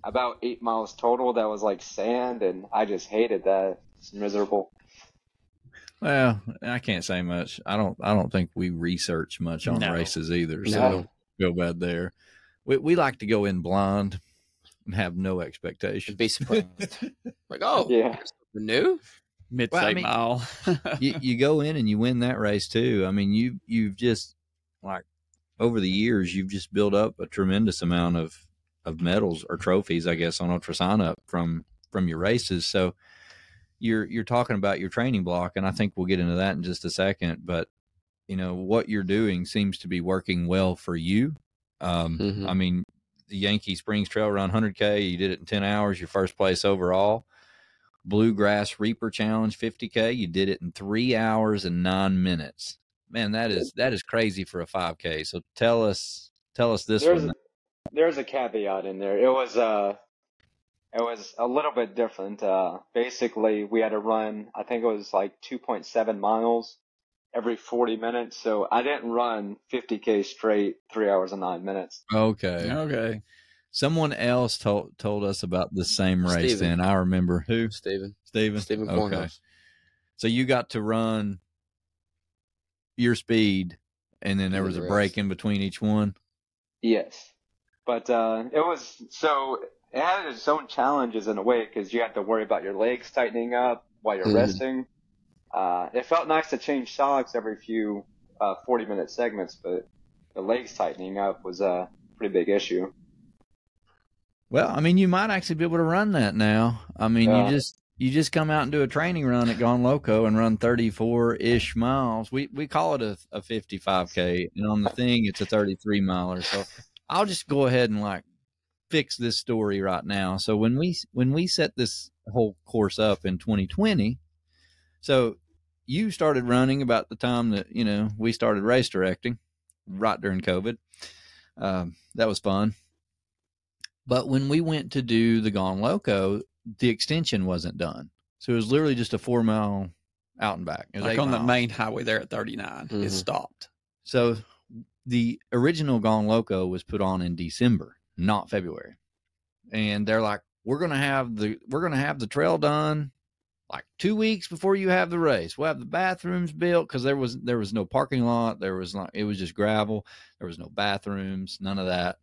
about eight miles total that was like sand, and I just hated that. It's miserable. Well, I can't say much. I don't. I don't think we research much on no. races either. So no. Don't go bad there. We we like to go in blind. And have no expectations. Be surprised. Like, oh, yeah. Something new? Mid well, I mean, mile. you, you go in and you win that race too. I mean, you, you've just, like, over the years, you've just built up a tremendous amount of, of medals or trophies, I guess, on Ultra Sign Up from, from your races. So you're, you're talking about your training block, and I think we'll get into that in just a second. But, you know, what you're doing seems to be working well for you. Um, mm-hmm. I mean, the Yankee Springs Trail Run one hundred K, you did it in ten hours, your first place overall. Bluegrass Reaper Challenge fifty K, you did it in three hours and nine minutes. Man, that is that is crazy for a five K. So tell us tell us this there's one. A, there's a caveat in there. It was uh, it was a little bit different. Uh, basically, we had to run, I think it was like two point seven miles every forty minutes, so I didn't run fifty K straight, three hours and nine minutes. Okay. Okay. Someone else told told us about the same race Steven. Then. I remember who? Steven. Steven. Steven Cornhouse. Okay. So you got to run your speed, and then there was a break in between each one? Yes. But uh, it was – so it had its own challenges in a way because you had to worry about your legs tightening up while you're mm. resting. Uh, it felt nice to change socks every few uh, forty-minute segments, but the legs tightening up was a pretty big issue. Well, I mean, you might actually be able to run that now. I mean, uh, you just you just come out and do a training run at Gone Loco and run thirty-four-ish miles. We we call it a, a fifty-five K, and on the thing, it's a thirty-three miler. So I'll just go ahead and, like, fix this story right now. So when we when we set this the whole course up in twenty twenty. So you started running about the time that, you know, we started race directing right during COVID. Um, that was fun. But when we went to do the Gone Loco, the extension wasn't done. So it was literally just a four mile out and back. It was like on miles. The main highway there at thirty-nine, mm-hmm. It stopped. So the original Gone Loco was put on in December, not February. And they're like, we're going to have the, we're going to have the trail done like two weeks before you have the race. We'll have the bathrooms built. Cause there was, there was no parking lot. There was not, it was just gravel. There was no bathrooms, none of that.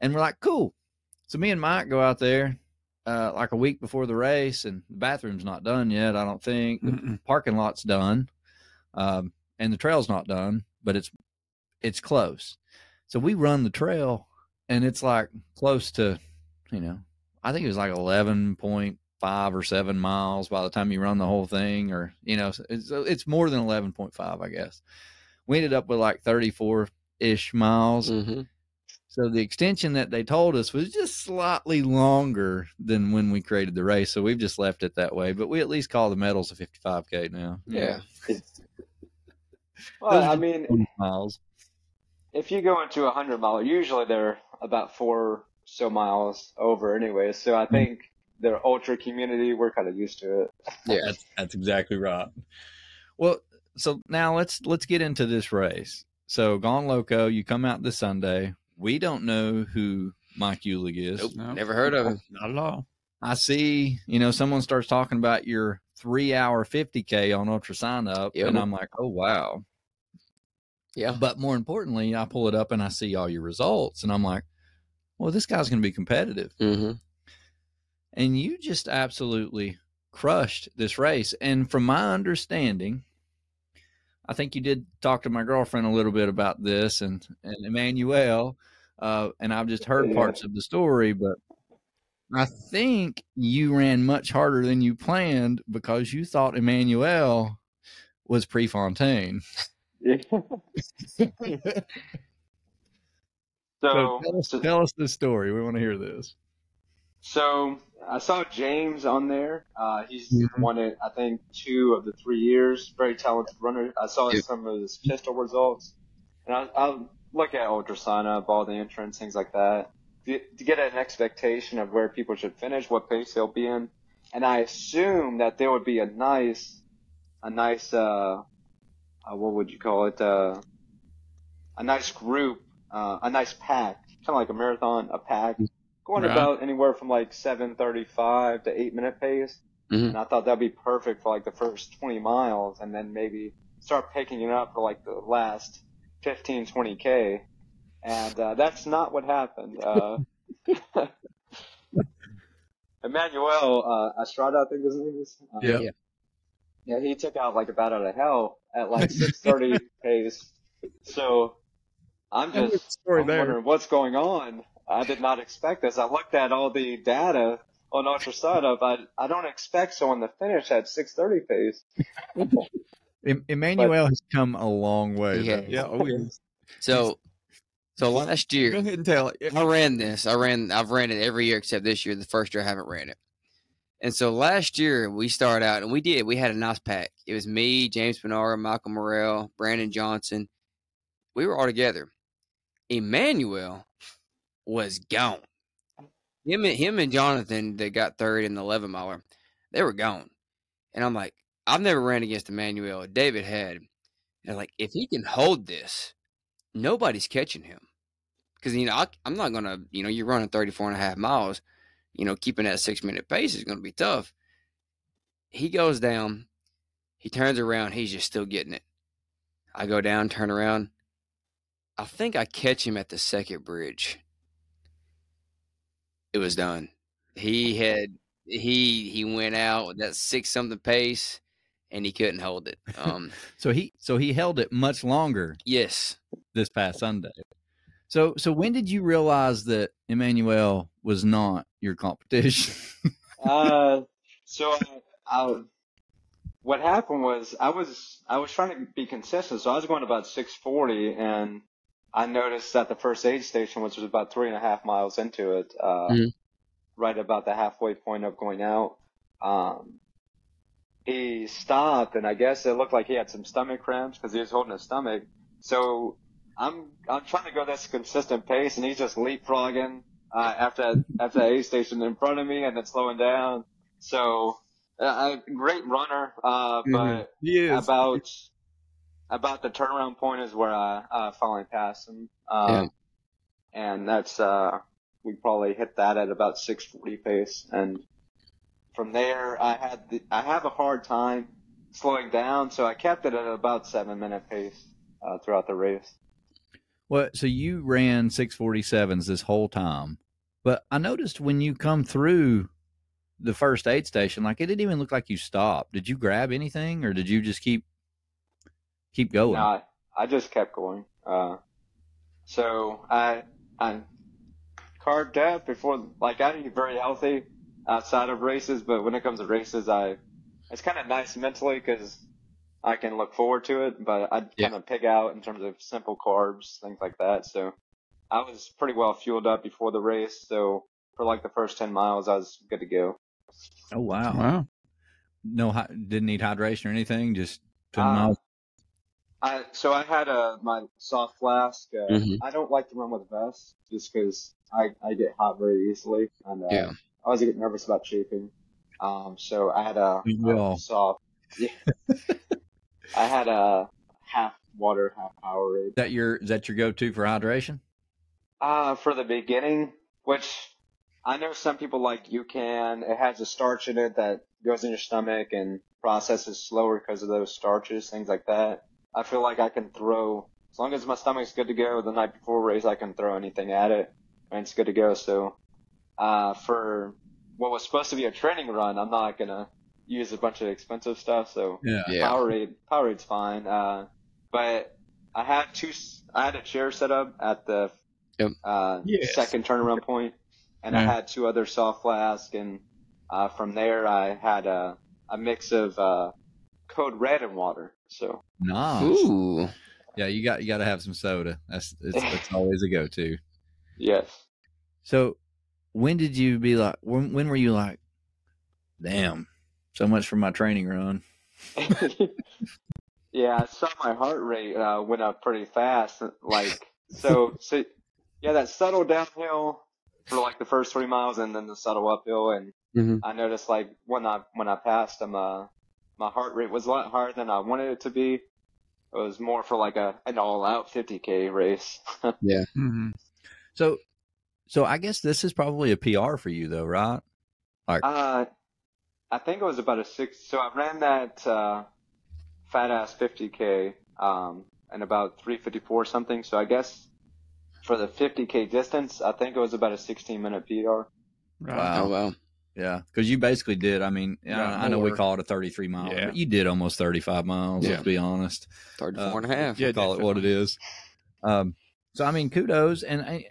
And we're like, cool. So me and Mike go out there uh, like a week before the race, and the bathroom's not done yet. I don't think the parking lot's done. Um, and the trail's not done, but it's, it's close. So we run the trail, and it's like close to, you know, I think it was like eleven point five or seven miles by the time you run the whole thing, or, you know, it's, it's more than eleven point five, I guess. We ended up with like thirty-four ish miles. Mm-hmm. So the extension that they told us was just slightly longer than when we created the race. So we've just left it that way, but we at least call the medals a fifty-five K now. Yeah. Well, I mean, miles. If you go into a hundred mile, usually they're about four so miles over anyway. So I think their ultra community, we're kind of used to it. Yeah, that's, that's exactly right. Well, so now let's, let's get into this race. So Gone Loco, you come out this Sunday. We don't know who Mike Uhlig is. Nope, nope. Never heard of him. Not at all. I see, you know, someone starts talking about your three hour fifty K on ultra sign up. Yep. And I'm like, oh, wow. Yeah. But more importantly, I pull it up and I see all your results, and I'm like, well, this guy's going to be competitive. Mm-hmm. And you just absolutely crushed this race. And from my understanding, I think you did talk to my girlfriend a little bit about this, and, and Emmanuel, uh, and I've just heard yeah. parts of the story, but I think you ran much harder than you planned because you thought Emmanuel was Prefontaine. Yeah. so, so, tell us, so tell us this story. We want to hear this. So I saw James on there. Uh, he's mm-hmm. won it, I think, two of the three years. Very talented runner. I saw yep. some of his pistol results, and I, I look at ultra sign up, all the entrance, things like that, to, to get an expectation of where people should finish, what pace they'll be in, and I assume that there would be a nice, a nice, uh, uh what would you call it, uh, a nice group, uh, a nice pack, kind of like a marathon, a pack. Going right. about anywhere from like seven thirty-five to eight minute pace. Mm-hmm. And I thought that'd be perfect for like the first twenty miles, and then maybe start picking it up for like the last fifteen, twenty K. And, uh, that's not what happened. Uh, Emmanuel, uh, Estrada, I think his name is. Uh, yeah. Yeah. He took out like a bat out of hell at like six thirty pace. So I'm just I'm wondering what's going on. I did not expect this. I looked at all the data on ultra side of, I, I don't expect someone to finish at six thirty pace. Emmanuel but, has come a long way. Yeah. yeah oh yeah. So, so last year, go ahead and tell it. I ran this. I ran, I've ran it every year except this year. The first year I haven't ran it. And so last year we started out, and we did, we had a nice pack. It was me, James Pinara, Michael Morrell, Brandon Johnson. We were all together. Emmanuel was gone. Him and him and Jonathan that got third in the eleven miler, they were gone. And I'm like, I've never ran against Emmanuel. David had. And like, if he can hold this, nobody's catching him. Because, you know, I, I'm not going to, you know, you're running thirty-four and a half miles, you know, keeping that six minute pace is going to be tough. He goes down, he turns around, he's just still getting it. I go down, turn around. I think I catch him at the second bridge. It was done. He had he he went out with that six something pace, and he couldn't hold it. Um, so he so he held it much longer. Yes, this past Sunday. So so when did you realize that Emmanuel was not your competition? uh, so I, I what happened was I was I was trying to be consistent. So I was going about six forty and. I noticed that the first aid station, which was about three and a half miles into it, uh, mm-hmm. right about the halfway point of going out, um, he stopped, and I guess it looked like he had some stomach cramps because he was holding his stomach. So I'm I'm trying to go this consistent pace, and he's just leapfrogging uh, after after the aid station in front of me, and then slowing down. So a uh, great runner, uh, mm-hmm. but he is. about about the turnaround point is where I uh, finally passed him, um, yeah. and that's uh, we probably hit that at about six forty pace, and from there I had the, I have a hard time slowing down, so I kept it at about seven minute pace uh, throughout the race. Well, so you ran six forty-sevens this whole time, but I noticed when you come through the first aid station, like it didn't even look like you stopped. Did you grab anything, or did you just keep keep going? No, I, I just kept going. Uh, so I I carved up before, like I didn't get very healthy outside of races, but when it comes to races, I it's kind of nice mentally because I can look forward to it, but I yeah. kind of pig out in terms of simple carbs, things like that. So I was pretty well fueled up before the race. So for like the first ten miles, I was good to go. Oh, wow. Wow. No, didn't need hydration or anything, just ten miles? Uh, I, so I had a, my soft flask. Uh, mm-hmm. I don't like to run with a vest just because I, I get hot very easily. And uh, yeah. I always get nervous about chafing. Um, so I had a, a soft. Yeah. I had a half water, half Powerade. Is that your, is that your go-to for hydration? Uh, for the beginning, which I know some people like UCAN. It has a starch in it that goes in your stomach and processes slower because of those starches, things like that. I feel like I can throw, as long as my stomach's good to go the night before a race, I can throw anything at it and it's good to go. So uh, for what was supposed to be a training run, I'm not going to use a bunch of expensive stuff, so yeah, yeah. Powerade, Powerade's fine. Uh, but I had two, I had a chair set up at the yep. uh, yes. second turnaround point, and yeah. I had two other soft flasks, and uh, from there I had a, a mix of uh, Code Red and water. So nice. Ooh. Yeah, you got you got to have some soda. That's it's, it's always a go-to. Yes. So when did you be like? When when were you like? Damn. So much for my training run. Yeah, I saw my heart rate uh, went up pretty fast. Like so, so yeah, that subtle downhill for like the first three miles, and then the subtle uphill. And mm-hmm. I noticed like when I when I passed them, uh, my heart rate was a lot higher than I wanted it to be. It was more for like a an all out fifty K race. Yeah. Mm-hmm. So, so I guess this is probably a P R for you though, right? Like. Uh, I think it was about a six. So I ran that uh, fat ass fifty K um, in about three fifty-four something. So I guess for the fifty K distance, I think it was about a sixteen minute P R. Wow. Oh, wow. Yeah. Because you basically did. I mean, yeah, I, I know we call it a thirty-three mile, yeah. but you did almost thirty-five miles, yeah. let's be honest. thirty-four uh, and a half. Yeah, call definitely. It what it is. Um, so, I mean, kudos. And I,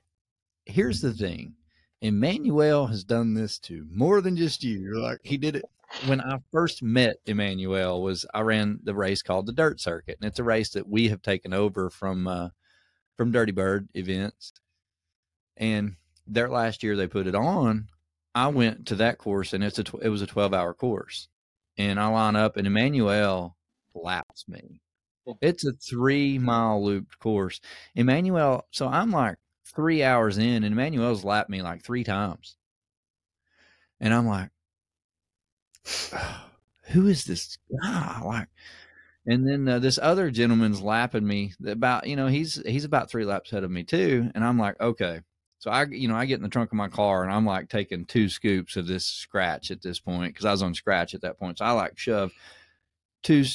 here's the thing. Emmanuel has done this too, more than just you. Like he did it when I first met Emmanuel. Was I ran the race called the Dirt Circuit, and it's a race that we have taken over from uh, from Dirty Bird events. And their last year they put it on. I went to that course, and it's a tw- it was a twelve hour course, and I line up, and Emmanuel laps me. It's a three mile looped course, Emmanuel. So I'm like. Three hours in, and Emmanuel's lapped me like three times. And I'm like, oh, who is this guy? Like, and then uh, this other gentleman's lapping me about, you know, he's, he's about three laps ahead of me too. And I'm like, okay. So I, you know, I get in the trunk of my car, and I'm like taking two scoops of this scratch at this point. Cause I was on scratch at that point. So I like shove two,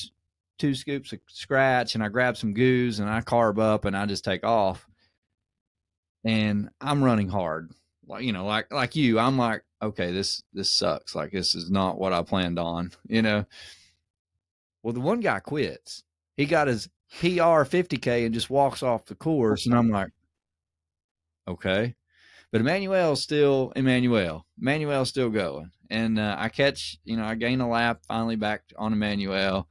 two scoops of scratch, and I grab some goos, and I carb up, and I just take off. And I'm running hard, like, you know, like, like you, I'm like, okay, this, this sucks. Like, this is not what I planned on, you know? Well, the one guy quits. He got his P R fifty K and just walks off the course. And I'm like, okay, but Emmanuel's still Emmanuel, Emmanuel's still going. And, uh, I catch, you know, I gain a lap finally back on Emmanuel.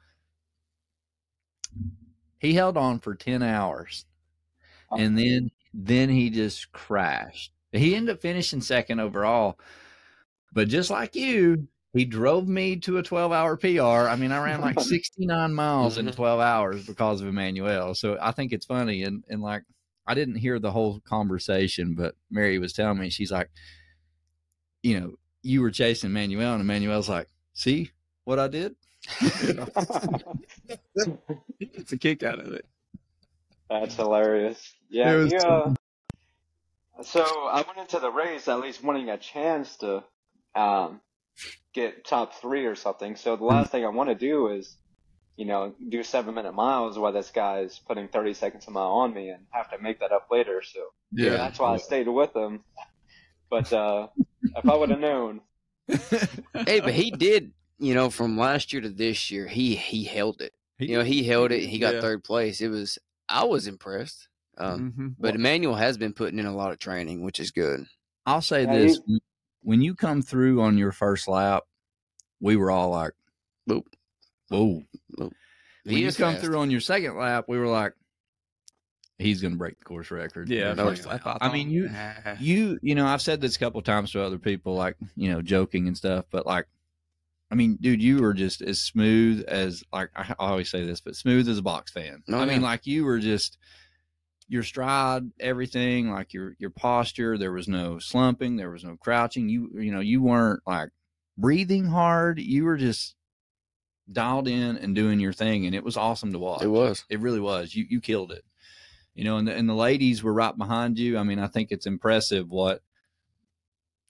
He held on for ten hours, okay. and then Then he just crashed. He ended up finishing second overall, but just like you, He drove me to a twelve-hour P R. I mean, I ran like sixty-nine miles in twelve hours because of Emmanuel. So I think it's funny. And, and like, I didn't hear the whole conversation, but Mary was telling me, she's like, you know, you were chasing Emmanuel, and Emmanuel's like, see what I did? It's a kick out of it. That's hilarious. Yeah. You, uh, so I went into the race at least wanting a chance to um, get top three or something. So the last thing I want to do is, you know, do seven-minute miles while this guy's putting thirty seconds a mile on me and have to make that up later. So yeah, yeah that's why yeah. I stayed with him. But uh, if I would have known. Hey, but he did, you know, from last year to this year, he, he held it. He, you know, he held it. He got yeah. third place. It was – I was impressed. Um, mm-hmm. But Emmanuel has been putting in a lot of training, which is good. I'll say yeah, this. He, when you come through on your first lap, we were all like, boop. Whoa. When you come fast. through on your second lap, we were like, he's going to break the course record. Yeah. First lap. I, I mean, you, you, you know, I've said this a couple of times to other people, like, you know, joking and stuff, but like, I mean, dude, you were just as smooth as, like, I always say this, but smooth as a box fan. Oh, I yeah. mean, like, you were just, your stride, everything, like your, your posture, there was no slumping, there was no crouching. You, you know, you weren't like breathing hard. You were just dialed in and doing your thing, and it was awesome to watch. It was. It really was. You you killed it. You know, and the, and the ladies were right behind you. I mean, I think it's impressive what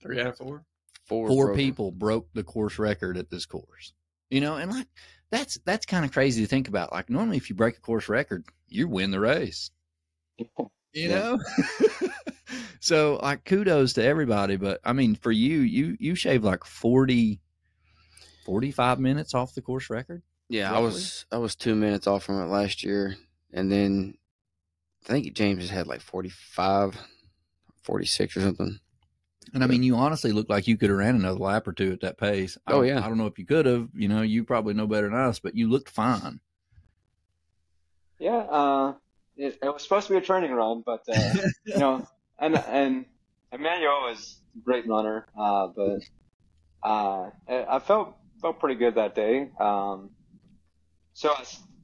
three out of four four, four broke. people broke the course record at this course. You know, and like that's that's kind of crazy to think about. Like normally if you break a course record, you win the race. You yeah. know? So like kudos to everybody, but I mean for you, you you shaved like forty forty-five minutes off the course record? Yeah, roughly. I was I was two minutes off from it last year. And then I think James has had like forty-five, forty-six or something. And I mean, you honestly looked like you could have ran another lap or two at that pace. Oh, I, yeah. I don't know if you could have. You know, you probably know better than us, but you looked fine. Yeah, uh, it, it was supposed to be a training run, but, uh, you know, and, and Emmanuel is a great runner, uh, but – Uh, I felt felt pretty good that day. Um, so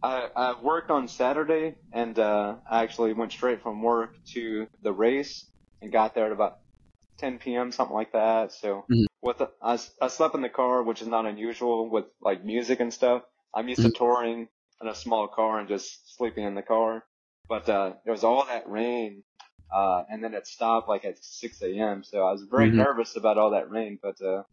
I, I worked on Saturday, and uh, I actually went straight from work to the race and got there at about ten p.m., something like that. So mm-hmm. with the, I, I slept in the car, which is not unusual with like music and stuff. I'm used mm-hmm. to touring in a small car and just sleeping in the car. But uh, there was all that rain, uh, and then it stopped like at six a.m., so I was very mm-hmm. nervous about all that rain, but uh,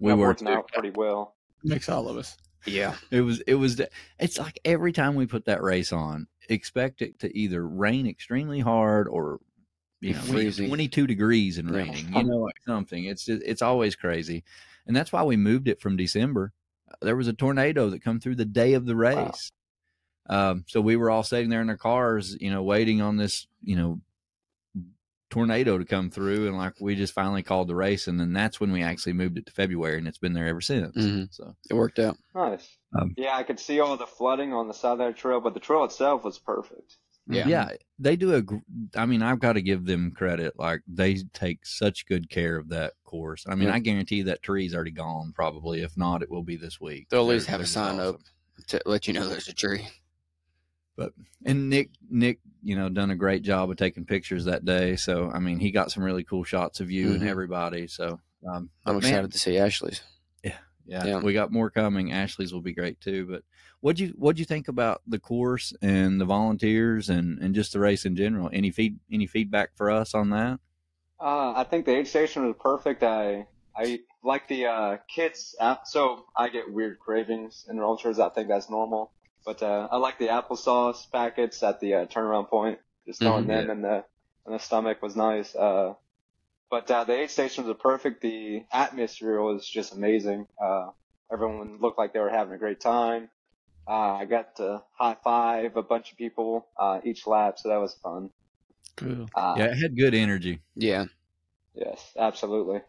we were working out pretty well. Makes all of us. Yeah. It was, it was, it's like every time we put that race on, expect it to either rain extremely hard or, you know, twenty-two degrees and raining, you know, like something. It's just, it's always crazy. And that's why we moved it from December. There was a tornado that come through the day of the race. Wow. Um, so we were all sitting there in our cars, you know, waiting on this, you know, tornado to come through, and like we just finally called the race, and then that's when we actually moved it to February, and it's been there ever since. Mm-hmm. So it worked out nice. Um, yeah, I could see all the flooding on the side of that trail, but the trail itself was perfect. Yeah, yeah, they do a. I mean, I've got to give them credit. Like they take such good care of that course. I mean, yeah. I guarantee that tree's already gone, probably. If not, it will be this week. They'll at least have a sign awesome. up to let you know there's a tree. But and Nick, Nick, you know, done a great job of taking pictures that day. So I mean, he got some really cool shots of you mm-hmm. and everybody. So um, I'm excited man, to see Ashley's. Yeah, yeah, yeah, we got more coming. Ashley's will be great too. But what'd you what'd you think about the course and the volunteers and, and just the race in general? Any feed any feedback for us on that? Uh, I think the aid station was perfect. I I like the uh, kids. App, so I get weird cravings in ultras. I think that's normal. But uh, I like the applesauce packets at the uh, turnaround point. Just throwing mm-hmm, them yeah. in the in the stomach was nice. Uh, but uh, the aid stations were perfect. The atmosphere was just amazing. Uh, everyone looked like they were having a great time. Uh, I got to high five a bunch of people uh, each lap, so that was fun. Cool. Uh, yeah, it had good energy. Yeah. Yes, absolutely.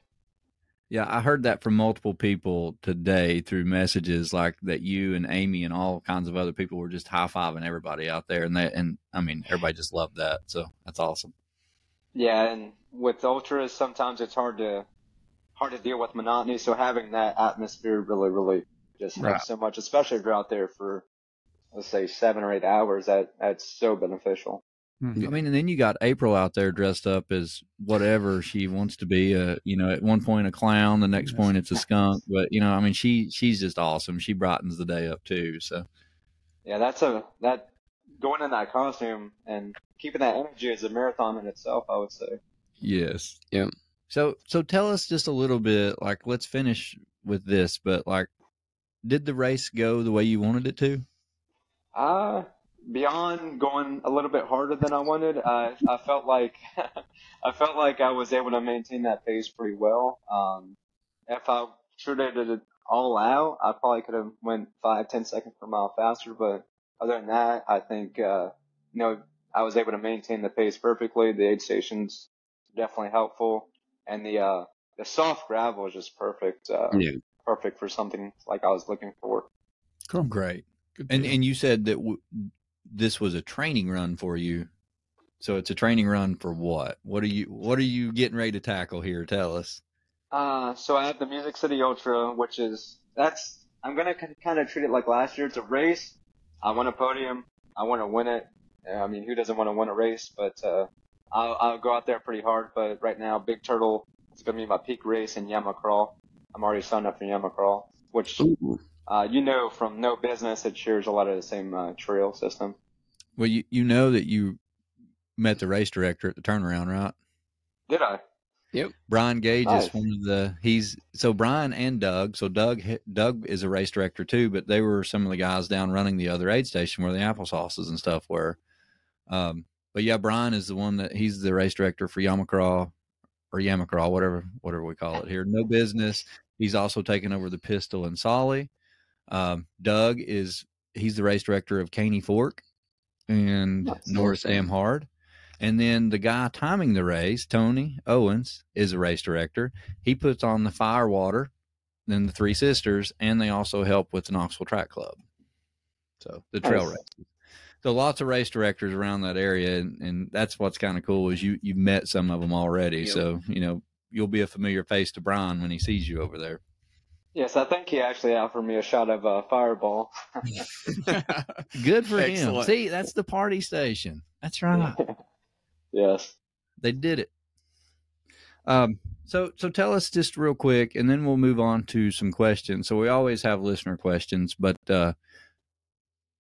Yeah, I heard that from multiple people today through messages like that. You and Amy and all kinds of other people were just high fiving everybody out there, and they and I mean everybody just loved that. So that's awesome. Yeah, and with ultras, sometimes it's hard to hard to deal with monotony. So having that atmosphere really, really just helps so much, especially if you're out there for, let's say, seven or eight hours. That that's so beneficial. Mm-hmm. I mean, and then you got April out there dressed up as whatever she wants to be. Uh, you know, at one point a clown, the next point it's a skunk. But you know, I mean, she she's just awesome. She brightens the day up too. So, yeah, that's a that going in that costume and keeping that energy is a marathon in itself, I would say. Yes. Yeah. So so tell us just a little bit. Like, let's finish with this. But like, did the race go the way you wanted it to? Uh Beyond going a little bit harder than I wanted, I, I felt like I felt like I was able to maintain that pace pretty well. Um, if I treated it all out, I probably could have went five, ten seconds per mile faster. But other than that, I think uh, you know I was able to maintain the pace perfectly. The aid stations definitely helpful, and the uh, the soft gravel was just perfect, uh, yeah. perfect for something like I was looking for. Cool, great. Good and deal. And you said that. W- This was a training run for you. So it's a training run for what? What are you, what are you getting ready to tackle here? Tell us. Uh, so I have the Music City Ultra, which is, that's, I'm going to kind of treat it like last year. It's a race. I want a podium. I want to win it. I mean, who doesn't want to win a race, but, uh, I'll, I'll go out there pretty hard. But right now, Big Turtle, it's going to be my peak race in Yamacraw. I'm already signed up for Yamacraw, which, Ooh. uh, you know, from No Business, it shares a lot of the same, uh, trail system. Well, you, you know that you met the race director at the turnaround, right? Did I? Yep. Brian Gage nice. is one of the, he's, so Brian and Doug, so Doug, Doug is a race director too, but they were some of the guys down running the other aid station where the applesauces and stuff were. Um, but yeah, Brian is the one that he's the race director for Yamacraw or Yamacraw, whatever, whatever we call it here. No Business. He's also taken over the Pistol and Solly. Um, Doug is, he's the race director of Caney Fork. And That's Norris awesome. Amhard. And then the guy timing the race, Tony Owens, is a race director. He puts on the Firewater, then the Three Sisters, and they also help with the Knoxville Track Club. So the trail nice. race. So lots of race directors around that area, and, and that's what's kind of cool is you, you've met some of them already. Yep. So, you know, you'll be a familiar face to Brian when he sees you over there. Yes, I think he actually offered me a shot of a Fireball. Good for Excellent. him. See, that's the party station. That's right. Yes. They did it. Um, so so tell us just real quick, and then we'll move on to some questions. So we always have listener questions, but uh,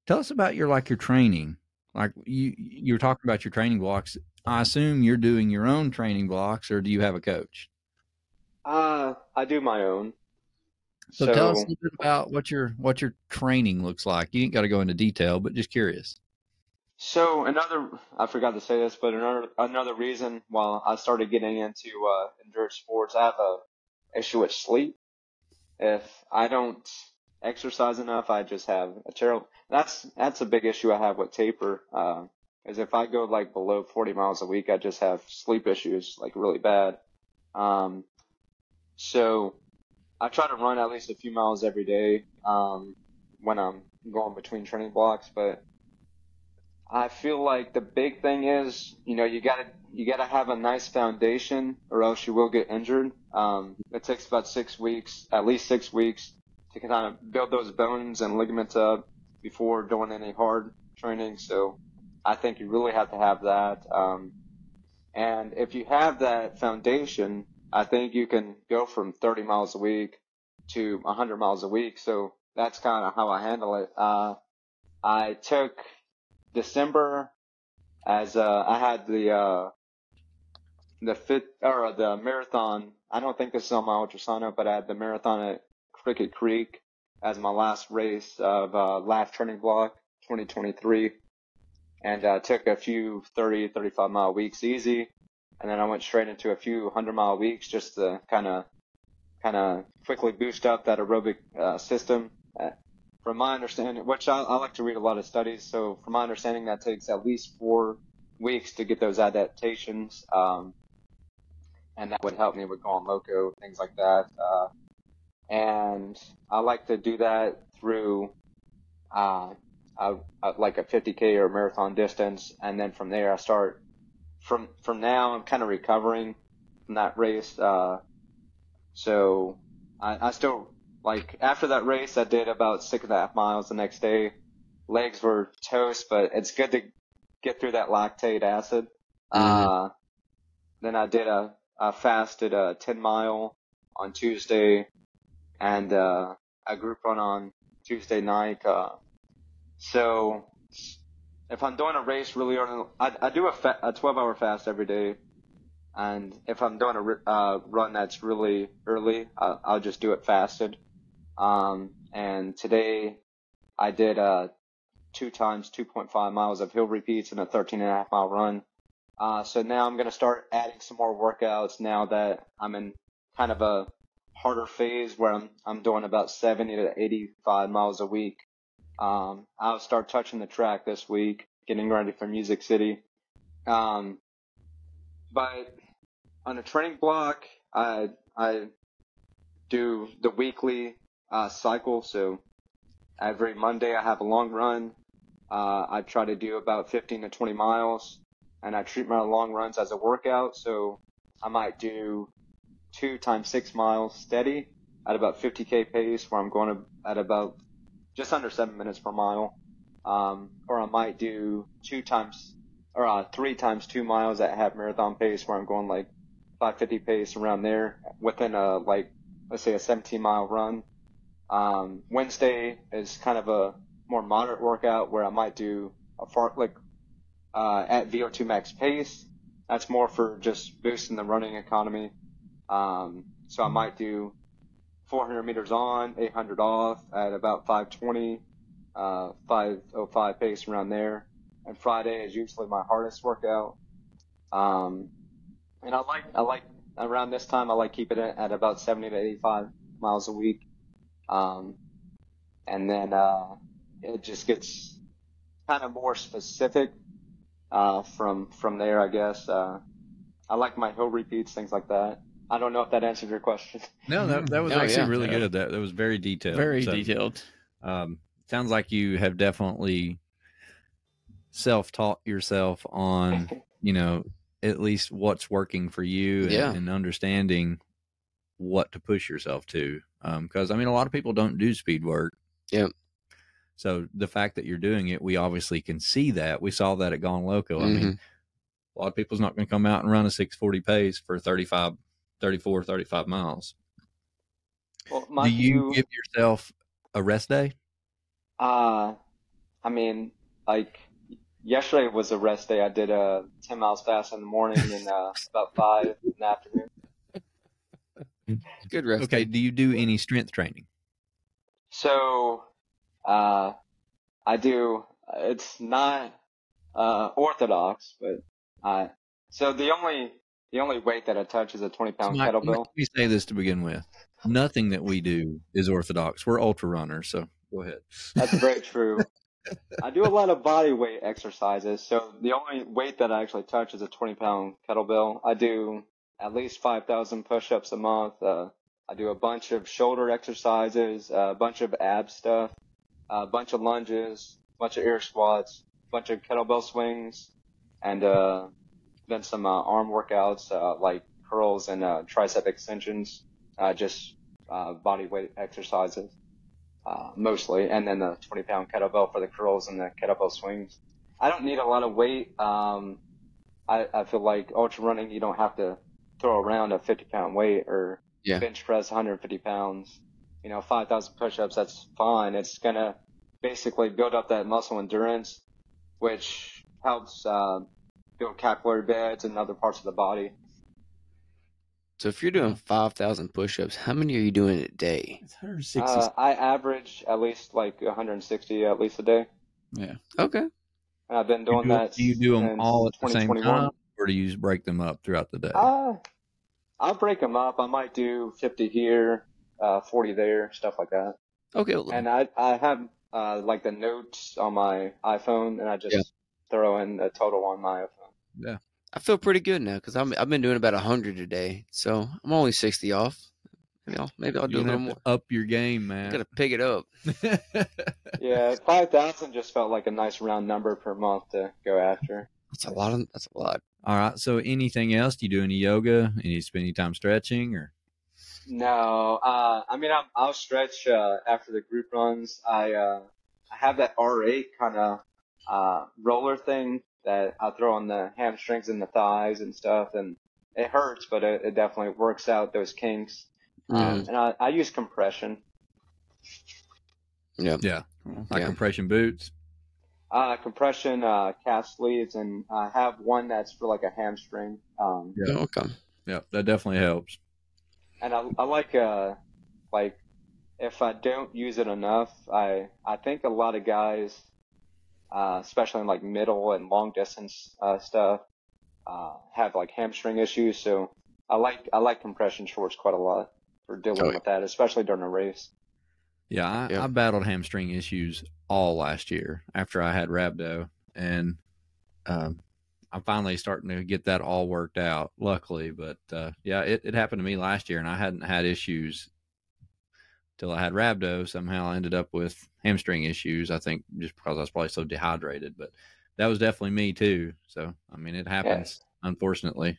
tell us about your, like, your training. Like, you, you were talking about your training blocks. I assume you're doing your own training blocks, or do you have a coach? Uh, I do my own. So, so tell us a little bit about what your what your training looks like. You ain't got to go into detail, but just curious. So another, I forgot to say this, but another another reason why I started getting into uh, endurance sports, I have a issue with sleep. If I don't exercise enough, I just have a terrible. That's that's a big issue I have with taper. Uh, is if I go like below forty miles a week, I just have sleep issues, like really bad. Um, so. I try to run at least a few miles every day um, when I'm going between training blocks, but I feel like the big thing is, you know, you gotta you gotta have a nice foundation, or else you will get injured. Um, it takes about six weeks, at least six weeks, to kind of build those bones and ligaments up before doing any hard training. So I think you really have to have that, um, and if you have that foundation, I think you can go from thirty miles a week to one hundred miles a week. So that's kind of how I handle it. Uh, I took December as uh, I had the uh, the fit or the marathon. I don't think this is on my ultra sign up, but I had the marathon at Crooked Creek as my last race of uh, last training block twenty twenty-three, and I took a few thirty, thirty-five mile weeks easy. And then I went straight into a few hundred mile weeks just to kind of, kind of quickly boost up that aerobic uh, system. Uh, from my understanding, which I, I like to read a lot of studies, so from my understanding, that takes at least four weeks to get those adaptations, um, and that would help me with Gone Loco, things like that. Uh, and I like to do that through uh, a, a, like a fifty K or marathon distance, and then from there I start. From from now, I'm kind of recovering from that race. Uh, So I, I still, like, after that race, I did about six and a half miles the next day. Legs were toast, but it's good to get through that lactate acid. Mm-hmm. Uh, then I did a, I fasted a ten mile on Tuesday and, uh, a group run on Tuesday night. Uh, so if I'm doing a race really early, I, I do a, fa- a twelve hour fast every day. And if I'm doing a, uh, run that's really early, I, I'll just do it fasted. Um, and today I did, uh, two times two point five miles of hill repeats and a thirteen and a half mile run. Uh, so now I'm going to start adding some more workouts now that I'm in kind of a harder phase where I'm, I'm doing about seventy to eighty-five miles a week. Um, I'll start touching the track this week, getting ready for Music City. Um, but on a training block, I, I do the weekly, uh, cycle. So every Monday I have a long run. Uh, I try to do about fifteen to twenty miles. And I treat my long runs as a workout, so I might do two times six miles steady at about fifty K pace, where I'm going at about just under seven minutes per mile. Um, or I might do two times or uh, three times two miles at half marathon pace, where I'm going like five fifty pace around there within a, like, let's say a seventeen mile run. Um, Wednesday is kind of a more moderate workout where I might do a fartlek. Uh, at V O two max pace. That's more for just boosting the running economy. Um, so I might do four hundred meters on, eight hundred off at about five twenty, uh, five oh five pace around there. And Friday is usually my hardest workout. Um, and I like, I like around this time, I like keeping it at about seventy to eighty-five miles a week. Um, and then, uh, it just gets kind of more specific. Uh, from, from there, I guess, uh, I like my hill repeats, things like that. I don't know if that answered your question. No, that, that was no, actually yeah, really yeah. good at that. That was very detailed. Very so, detailed. Um, sounds like you have definitely self-taught yourself on, you know, at least what's working for you and, yeah. and understanding what to push yourself to. Um, 'cause I mean, a lot of people don't do speed work. Yeah. So the fact that you're doing it, we obviously can see that. We saw that at Gone Loco. I mm-hmm. mean, a lot of people's not going to come out and run a six forty pace for thirty-five, thirty-four, thirty-five miles. Well, my Do you view, give yourself a rest day? Uh, I mean, like yesterday was a rest day. I did a ten miles fast in the morning and uh, about five in the afternoon. Good rest. Okay. Day. Do you do any strength training? So... Uh, I do, it's not, uh, orthodox, but I, so the only, the only weight that I touch is a twenty pound not, kettlebell. Let me say this to begin with. Nothing that we do is orthodox. We're ultra runners. So go ahead. That's very true. I do a lot of body weight exercises. So the only weight that I actually touch is a twenty pound kettlebell. I do at least five thousand pushups a month. Uh, I do a bunch of shoulder exercises, uh, a bunch of ab stuff. A uh, bunch of lunges, bunch of air squats, bunch of kettlebell swings, and uh, then some uh, arm workouts uh, like curls and uh, tricep extensions, uh, just uh, body weight exercises uh, mostly, and then the twenty pound kettlebell for the curls and the kettlebell swings. I don't need a lot of weight. Um, I, I feel like ultra running, you don't have to throw around a fifty pound weight or yeah. bench press one hundred fifty pounds. You know, five thousand push-ups, that's fine. It's going to basically build up that muscle endurance, which helps uh, build capillary beds and other parts of the body. So if you're doing five thousand push-ups, how many are you doing a day? It's one hundred sixty. Uh, I average at least like one hundred sixty at least a day. Yeah. Okay. And I've been doing do, that Do you do them all at the same time, or do you break them up throughout the day? Uh, I'll break them up. I might do fifty here. Uh, forty there, stuff like that. Okay. And I, I have uh, like the notes on my iPhone, and I just yeah. throw in a total on my iPhone. Yeah. I feel pretty good now because I'm I've been doing about a hundred a day, so I'm only sixty off. Maybe I'll, maybe I'll do a little more. Up your game, man. Gotta pick it up. Yeah, five thousand just felt like a nice round number per month to go after. That's a lot. Of, that's a lot. All right. So anything else? Do you do any yoga? Any spend any time stretching or? No, uh, I mean, I'm, I'll stretch uh, after the group runs. I uh, I have that R eight kind of uh, roller thing that I throw on the hamstrings and the thighs and stuff, and it hurts, but it, it definitely works out those kinks. Mm. And I, I use compression. Yeah, yeah, like yeah. compression boots. Uh, compression uh, calf sleeves, and I have one that's for like a hamstring. Um, yeah, okay. Yeah, that definitely helps. And I, I like, uh, like, if I don't use it enough, I, I think a lot of guys, uh, especially in like middle and long distance uh, stuff, uh, have like hamstring issues. So I like I like compression shorts quite a lot for dealing oh, with that, especially during a race. Yeah, I, yeah. I battled hamstring issues all last year after I had rhabdo, and um, I'm finally starting to get that all worked out, luckily. But, uh, yeah, it, it happened to me last year, and I hadn't had issues till I had rhabdo. Somehow I ended up with hamstring issues, I think, just because I was probably so dehydrated. But that was definitely me, too. So, I mean, it happens, yeah. unfortunately.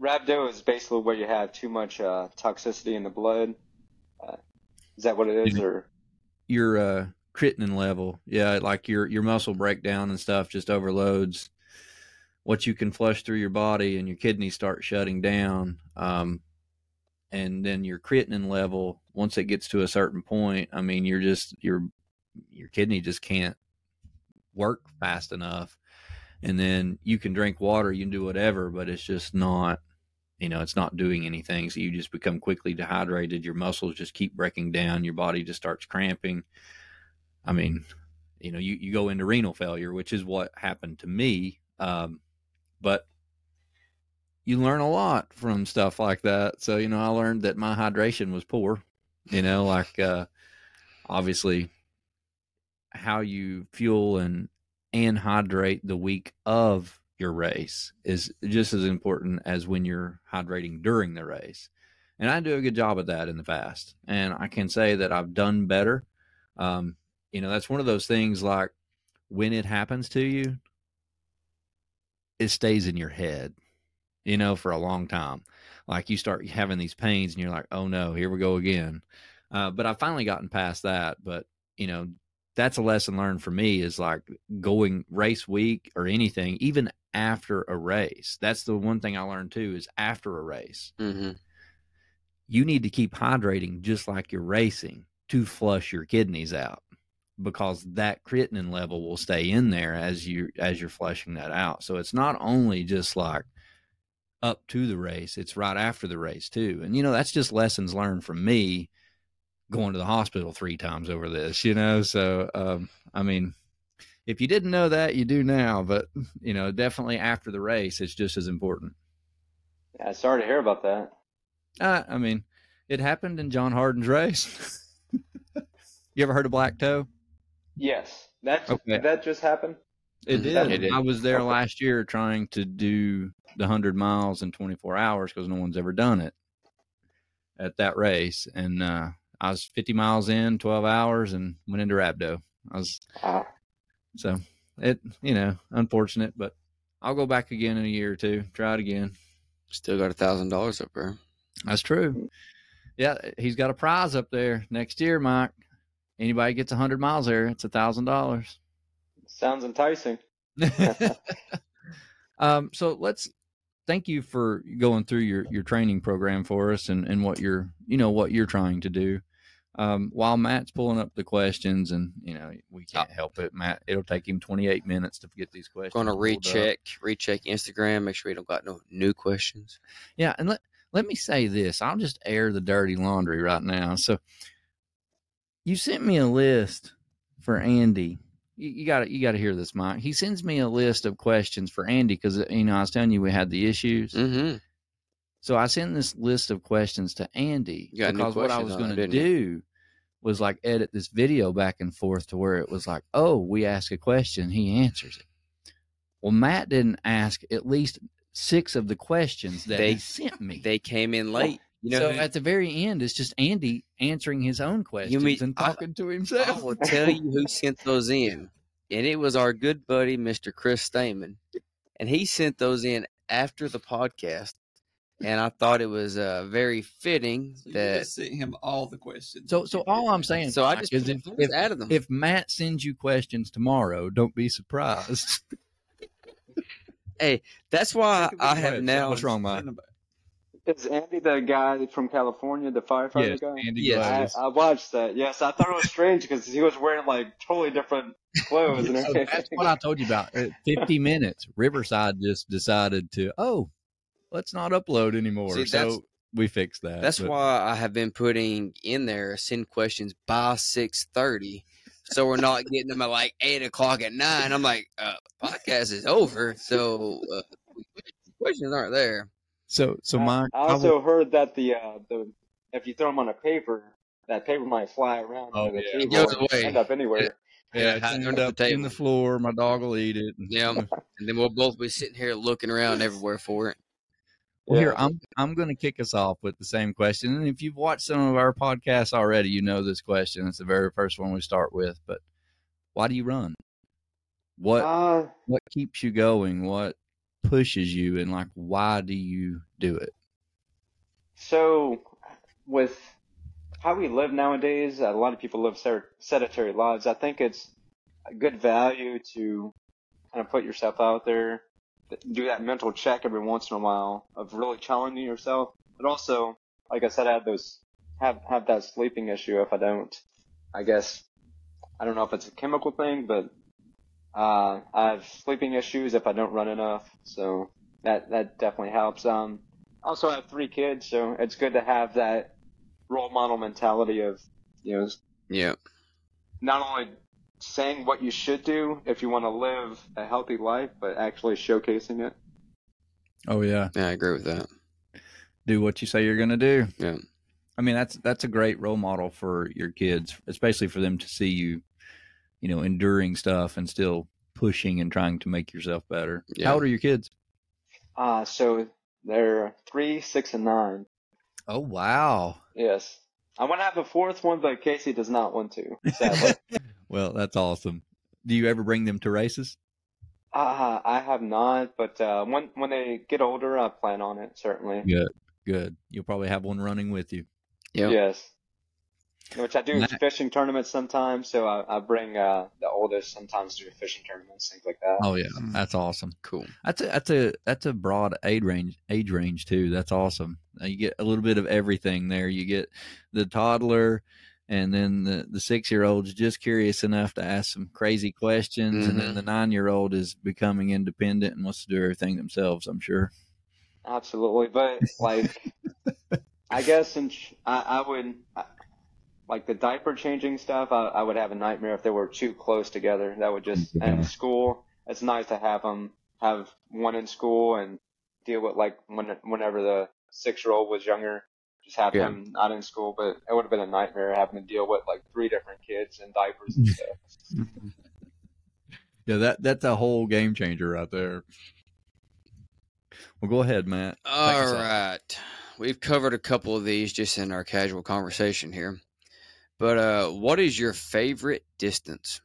Rhabdo is basically where you have too much uh, toxicity in the blood. Uh, is that what it is? Or your uh, creatinine level. Yeah, like your, your muscle breakdown and stuff just overloads what you can flush through your body, and your kidneys start shutting down. Um, and then your creatinine level, once it gets to a certain point, I mean, you're just, your, your kidney just can't work fast enough. And then you can drink water, you can do whatever, but it's just not, you know, it's not doing anything. So you just become quickly dehydrated. Your muscles just keep breaking down. Your body just starts cramping. I mean, you know, you, you go into renal failure, which is what happened to me. Um, But you learn a lot from stuff like that. So, you know, I learned that my hydration was poor, you know, like, uh, obviously how you fuel and, and hydrate the week of your race is just as important as when you're hydrating during the race. And I do a good job of that in the past. And I can say that I've done better. Um, you know, that's one of those things, like, when it happens to you, it stays in your head, you know, for a long time. Like, you start having these pains and you're like, oh no, here we go again. Uh, but I've finally gotten past that. But, you know, that's a lesson learned for me, is like going race week or anything, even after a race. That's the one thing I learned too, is after a race, mm-hmm. you need to keep hydrating just like you're racing to flush your kidneys out, because that creatinine level will stay in there as you, as you're flushing that out. So it's not only just like up to the race, it's right after the race too. And, you know, that's just lessons learned from me going to the hospital three times over this, you know? So, um, I mean, if you didn't know that, you do now, but, you know, definitely after the race, it's just as important. Yeah. Sorry to hear about that. Uh, I mean, it happened in John Harden's race. You ever heard of Black Toe? Yes. That okay. that just happened? It did. It did. I was there okay. last year trying to do the one hundred miles in twenty-four hours, because no one's ever done it at that race. And uh, I was fifty miles in, twelve hours, and went into rhabdo. I was ah. So, it, you know, unfortunate, but I'll go back again in a year or two, try it again. Still got one thousand dollars up there. That's true. Yeah, he's got a prize up there next year, Mike. Anybody gets one hundred miles there, it's one thousand dollars. Sounds enticing. um, so let's thank you for going through your, your training program for us, and, and what you're, you know, what you're trying to do. Um, while Matt's pulling up the questions, and, you know, we can't help it, Matt, it'll take him twenty-eight minutes to get these questions. Going to recheck, recheck Instagram, make sure you don't got no new questions. Yeah. And let, let me say this, I'll just air the dirty laundry right now. So, you sent me a list for Andy. You, you got to you got to hear this, Mike. He sends me a list of questions for Andy, because, you know, I was telling you we had the issues. Mm-hmm. So I sent this list of questions to Andy, because what I was going to do was like edit this video back and forth to where it was like, oh, we ask a question, he answers it. Well, Matt didn't ask at least six of the questions that they, he sent me. They came in late. Well, You know, so at the very end, it's just Andy answering his own questions you mean, and talking I, to himself. I will tell you who sent those in, and it was our good buddy, Mister Chris Stamen, and he sent those in after the podcast, And I thought it was uh, very fitting so that you sent him all the questions. So, so all I'm saying, so I just, is if, if, of them. If Matt sends you questions tomorrow, don't be surprised. Hey, that's why I, I have now. What's wrong, Mike? Is Andy the guy from California, the firefighter yes, guy? Andy yes, I, I watched that. Yes, I thought it was strange because he was wearing like totally different clothes. And so that's what I told you about. At fifty minutes, Riverside just decided to oh. let's not upload anymore. See, so we fixed that. That's but. why I have been putting in there, send questions by six thirty. So we're not getting them at like eight o'clock at nine. I'm like, uh, podcast is over. So uh, questions aren't there. So, so my, I, I also I would, heard that the, uh, the, if you throw them on a paper, that paper might fly around. Oh, the yeah. It goes away. End up anywhere. It, Yeah, it's ended up in the floor. My dog will eat it. Yeah. And then we'll both be sitting here looking around everywhere for it. Well, here, I'm I'm going to kick us off with the same question. And if you've watched some of our podcasts already, you know this question. It's the very first one we start with. But why do you run? What uh, what keeps you going? What pushes you? And, like, why do you do it? So with how we live nowadays, a lot of people live sedentary lives. I think it's a good value to kind of put yourself out there. Do that mental check every once in a while of really challenging yourself, but also, like I said, I have those have have that sleeping issue. If I don't, I guess I don't know if it's a chemical thing, but uh, I have sleeping issues if I don't run enough. So that that definitely helps. Um, also, I have three kids, so it's good to have that role model mentality of you know, yeah, not only saying what you should do if you want to live a healthy life, but actually showcasing it. Oh yeah. Yeah, I agree with that. Do what you say you're going to do. Yeah. I mean, that's, that's a great role model for your kids, especially for them to see you, you know, enduring stuff and still pushing and trying to make yourself better. Yeah. How old are your kids? Uh, so they're three, six, and nine. Oh, wow. Yes. I want to have a fourth one, but Casey does not want to, sadly. Well, that's awesome. Do you ever bring them to races? Uh, I have not, but uh, when when they get older, I plan on it, certainly. Good, good. You'll probably have one running with you. Yep. Yes. Which I do that, fishing tournaments sometimes, so I, I bring uh, the oldest sometimes to fishing tournaments, things like that. Oh, yeah. That's awesome. Cool. That's a, that's a, that's a broad age range, age range, too. That's awesome. You get a little bit of everything there. You get the toddler, and then the, the six-year-old's just curious enough to ask some crazy questions. Mm-hmm. And then the nine-year-old is becoming independent and wants to do everything themselves, I'm sure. Absolutely. But, like, I guess in, I, I would I, – like the diaper changing stuff, I, I would have a nightmare if they were too close together. That would just end school. It's nice to have them have one in school and deal with, like, when, whenever the six-year-old was younger. Just have yeah. him not in school, but it would have been a nightmare having to deal with like three different kids and diapers and stuff. Yeah, that that's a whole game changer right there. Well, go ahead, Matt. All right. Out. We've covered a couple of these just in our casual conversation here. But uh, what is your favorite distance?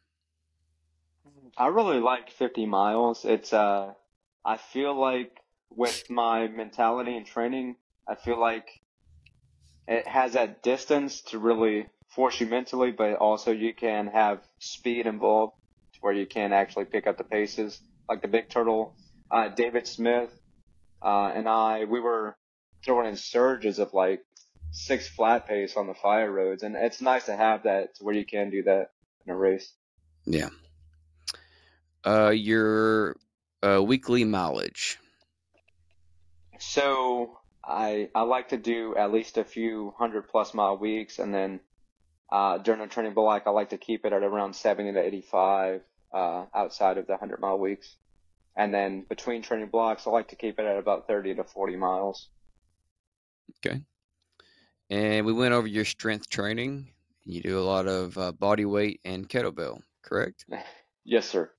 I really like fifty miles. It's uh, I feel like with my mentality and training, I feel like it has that distance to really force you mentally, but also you can have speed involved to where you can actually pick up the paces. Like the Big Turtle, uh, David Smith uh, and I, we were throwing in surges of like six flat pace on the fire roads. And it's nice to have that to where you can do that in a race. Yeah. Uh, your uh, weekly mileage. So I, I like to do at least a few hundred-plus-mile weeks, and then uh, during a training block, I like to keep it at around seventy to eighty-five uh, outside of the hundred-mile weeks. And then between training blocks, I like to keep it at about thirty to forty miles. Okay. And we went over your strength training. You do a lot of uh, body weight and kettlebell, correct? Yes, sir.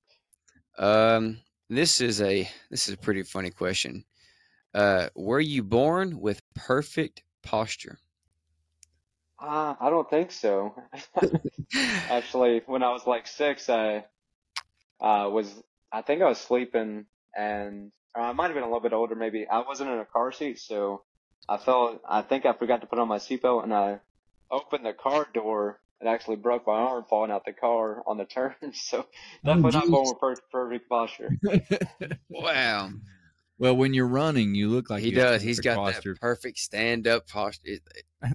Um, this is a this is a pretty funny question. Uh, were you born with perfect posture? Uh, I don't think so. Actually, when I was like six, I uh, was, I think I was sleeping and or I might have been a little bit older maybe. I wasn't in a car seat, so I fell. I think I forgot to put on my seatbelt, and I opened the car door. It actually broke my arm falling out the car on the turn. So definitely oh, not going with perfect, perfect posture. Wow. Well, when you're running, you look like he does. He's got posture. That perfect stand-up posture.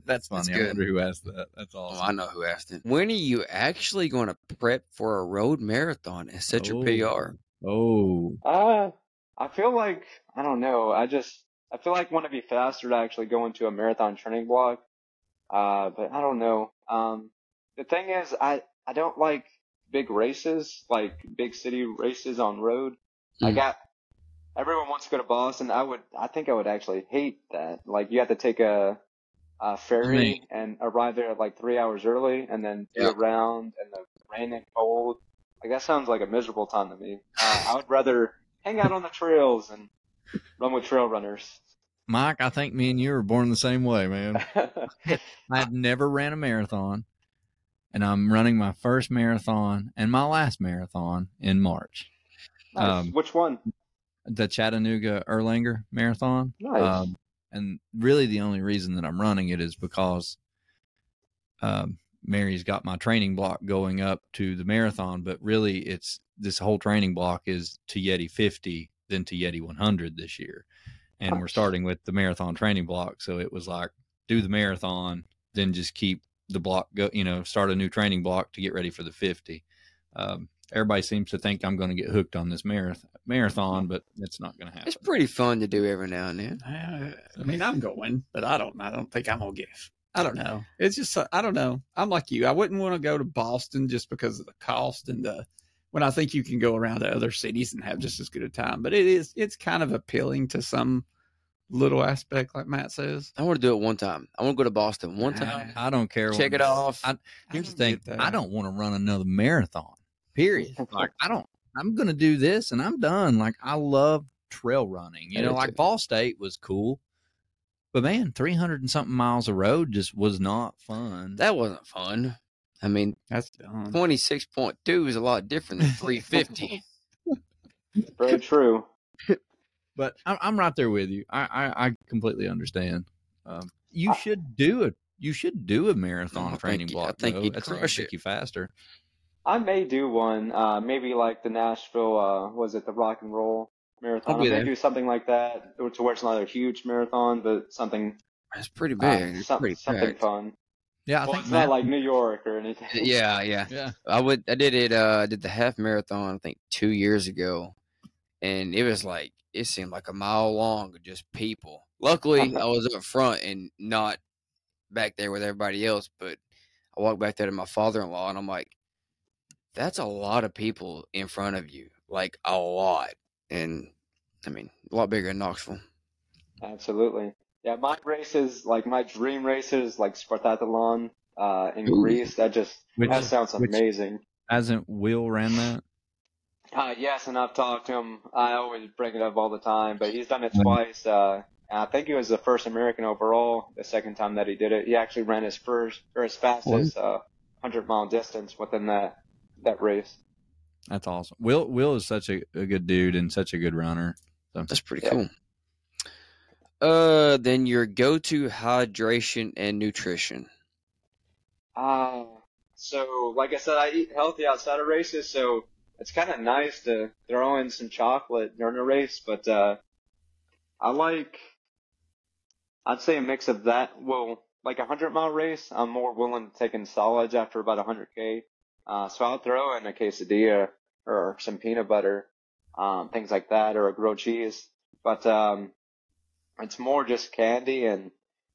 That's funny. That's I wonder who asked that. That's awesome. Oh, I know who asked it. When are you actually going to prep for a road marathon and set oh. your P R? Oh. Uh, I feel like, I don't know. I just, I feel like I want to be faster to actually go into a marathon training block. Uh, but I don't know. Um, the thing is, I, I don't like big races, like big city races on road. Mm. I got, everyone wants to go to Boston. I would, I think I would actually hate that. Like you have to take a, a ferry mm. and arrive there at like three hours early and then do yeah. a round and the rain and cold. Like that sounds like a miserable time to me. Uh, I would rather hang out on the trails and run with trail runners. Mike, I think me and you were born the same way, man. I've never ran a marathon, and I'm running my first marathon and my last marathon in March. Nice. Um, Which one? The Chattanooga Erlanger Marathon. Nice. Um, and really the only reason that I'm running it is because um, Mary's got my training block going up to the marathon, but really it's this whole training block is to Yeti fifty, then to Yeti one hundred this year. And we're starting with the marathon training block. So it was like, do the marathon, then just keep the block, go, you know, start a new training block to get ready for the fifty. Um, everybody seems to think I'm going to get hooked on this marathon, marathon, but it's not going to happen. It's pretty fun to do every now and then. Uh, I mean, I'm going, but I don't, I don't think I'm going to get, I don't know. It's just, I don't know. I'm like you. I wouldn't want to go to Boston just because of the cost and the, when I think you can go around to other cities and have just as good a time. But it is, it's kind of appealing to some little aspect, like Matt says. I want to do it one time. I want to go to Boston one time. I, I don't care. Check it off. I, here's the thing. I don't want to run another marathon, period. Like I don't, I'm going to do this and I'm done. Like I love trail running, you know, like Ball State was cool, but man, three hundred and something miles of road just was not fun. That wasn't fun. I mean, that's twenty-six point two is a lot different than three fifty. Very true. But I'm, I'm right there with you. I, I, I completely understand. Um, you I, should do it. You should do a marathon I training think, block. I think though. You'd that's crush it. You faster. I may do one. Uh, maybe like the Nashville. Uh, was it the Rock and Roll Marathon? I may there. do something like that, to where it's not a huge marathon, but something. That's pretty big. Uh, some, pretty something packed. Fun. Yeah, I well, think it's Matt, not like New York or anything. Yeah, yeah, yeah. I would. I did it. Uh, I did the half marathon. I think two years ago, and it was like it seemed like a mile long of just people. Luckily, I was up front and not back there with everybody else. But I walked back there to my father-in-law, and I'm like, "That's a lot of people in front of you, like a lot." And I mean, a lot bigger than Knoxville. Absolutely. Yeah, my races, like my dream races, like Spartathlon uh, in Ooh. Greece, that just which, that sounds amazing. Hasn't Will ran that? Uh, yes, and I've talked to him. I always bring it up all the time, but he's done it twice. Uh, and I think he was the first American overall the second time that he did it. He actually ran his first or his fastest uh, hundred-mile distance within that that race. That's awesome. Will Will is such a, a good dude and such a good runner. So. That's pretty yeah. cool. Uh, then your go-to hydration and nutrition. Uh, so like I said, I eat healthy outside of races, so it's kind of nice to throw in some chocolate during a race, but, uh, I like, I'd say a mix of that. Well, like a hundred mile race, I'm more willing to take in solids after about a hundred K. Uh, so I'll throw in a quesadilla or some peanut butter, um, things like that, or a grilled cheese, but, um, it's more just candy and,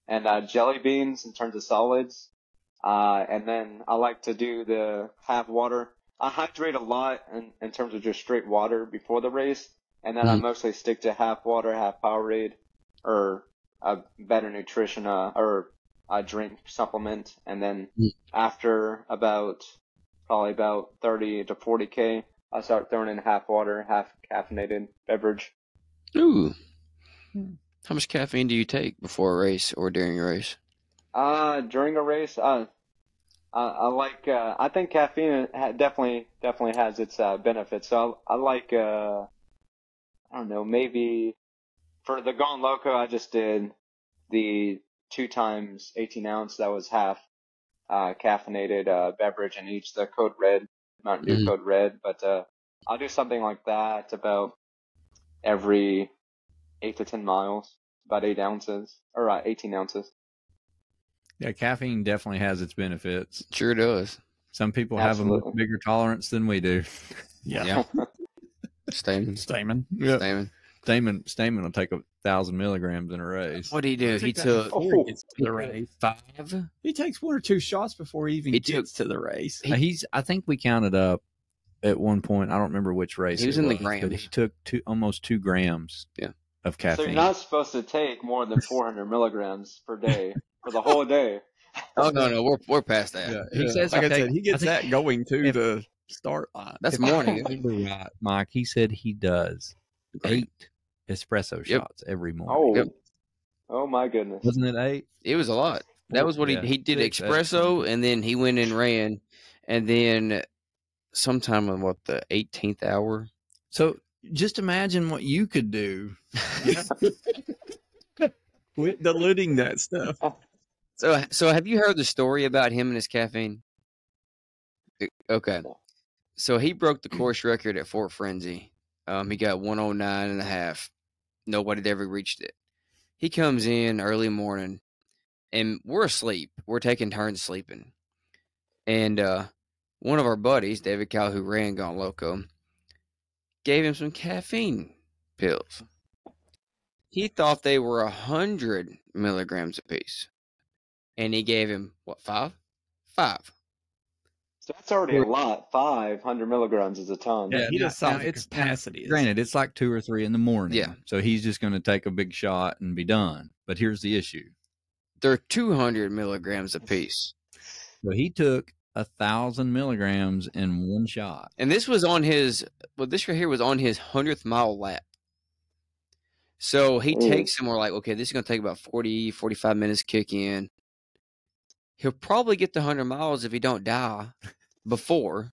and, uh, jelly beans in terms of solids. Uh, and then I like to do the half water. I hydrate a lot in, in terms of just straight water before the race. And then mm-hmm. I mostly stick to half water, half Powerade or a better nutrition, uh, or a drink supplement. And then mm-hmm. after about probably about thirty to forty K, I start throwing in half water, half caffeinated beverage. Ooh. Hmm. How much caffeine do you take before a race or during a race? Uh, during a race, uh, I, I like, uh, I think caffeine ha- definitely, definitely has its uh, benefits. So I, I like, uh, I don't know, maybe for the Gone Loco, I just did the two times eighteen ounce. That was half uh, caffeinated uh, beverage in each, the Code Red, Mountain Dew mm-hmm. Code Red. But uh, I'll do something like that about every eight to ten miles, about eight ounces or uh, eighteen ounces. Yeah, caffeine definitely has its benefits. Sure does. Some people Absolutely. have a bigger tolerance than we do. Yeah. yeah. Stamen. Stamen. Yep. Stamen. Stamen. Stamen will take a thousand milligrams in a race. What did he do? He, he took oh, the race. five. He takes one or two shots before he even he gets took, to the race. He, he's. I think we counted up at one point. I don't remember which race. He was it in was, the grams. But he took two, almost two grams. Yeah. Of caffeine. So you're not supposed to take more than four hundred milligrams per day for the whole day. Oh no, no, we're we're past that. Yeah, he yeah. says, like I, I said, he gets that going to if, the start line. That's morning, right, Mike? He said he does eight espresso yep. shots every morning. Oh, yep. oh my goodness! Wasn't it eight? It was a lot. That was what yeah. he he did Six, espresso, eight. And then he went and ran, and then sometime in what the eighteenth hour. So just imagine what you could do. Quit diluting that stuff. So, so have you heard the story about him and his caffeine? Okay. So he broke the course record at Fort Frenzy. Um, he got one oh nine and a half. Nobody'd ever reached it. He comes in early morning, and we're asleep. We're taking turns sleeping. And uh, one of our buddies, David Kyle, who ran Gone Loco, gave him some caffeine pills. He thought they were one hundred milligrams apiece. And he gave him, what, five? Five. So that's already a lot. five hundred milligrams is a ton. Yeah, he just now, saw its capacity. Granted, it's like two or three in the morning. Yeah. So he's just going to take a big shot and be done. But here's the issue. They're two hundred milligrams apiece. So he took one thousand milligrams in one shot. And this was on his, well, this right here was on his hundredth mile lap. So he Ooh. takes them, we're like, okay, this is going to take about forty, forty-five minutes kick in. He'll probably get the one hundred miles if he don't die before.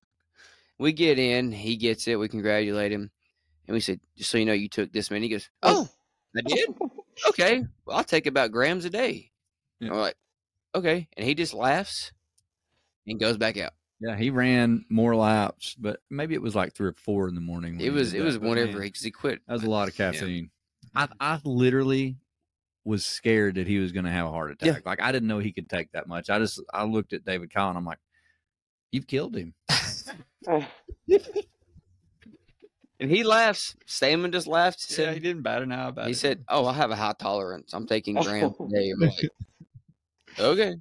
We get in. He gets it. We congratulate him. And we said, just so you know, you took this many. He goes, oh, I did? Okay. Well, I'll take about grams a day. Yeah. And we're like, okay. And he just laughs and goes back out. Yeah, he ran more laps, but maybe it was like three or four in the morning. It was it was whatever because he quit. That was a lot of caffeine. Yeah. I I literally – was scared that he was going to have a heart attack. Yeah. Like I didn't know he could take that much. I just, I looked at David Kyle and I'm like, you've killed him. And he laughs. Stamen just laughed. He said, yeah, he didn't bat an eye about it. He said, oh, I have a high tolerance. I'm taking grams a day. I'm like, okay.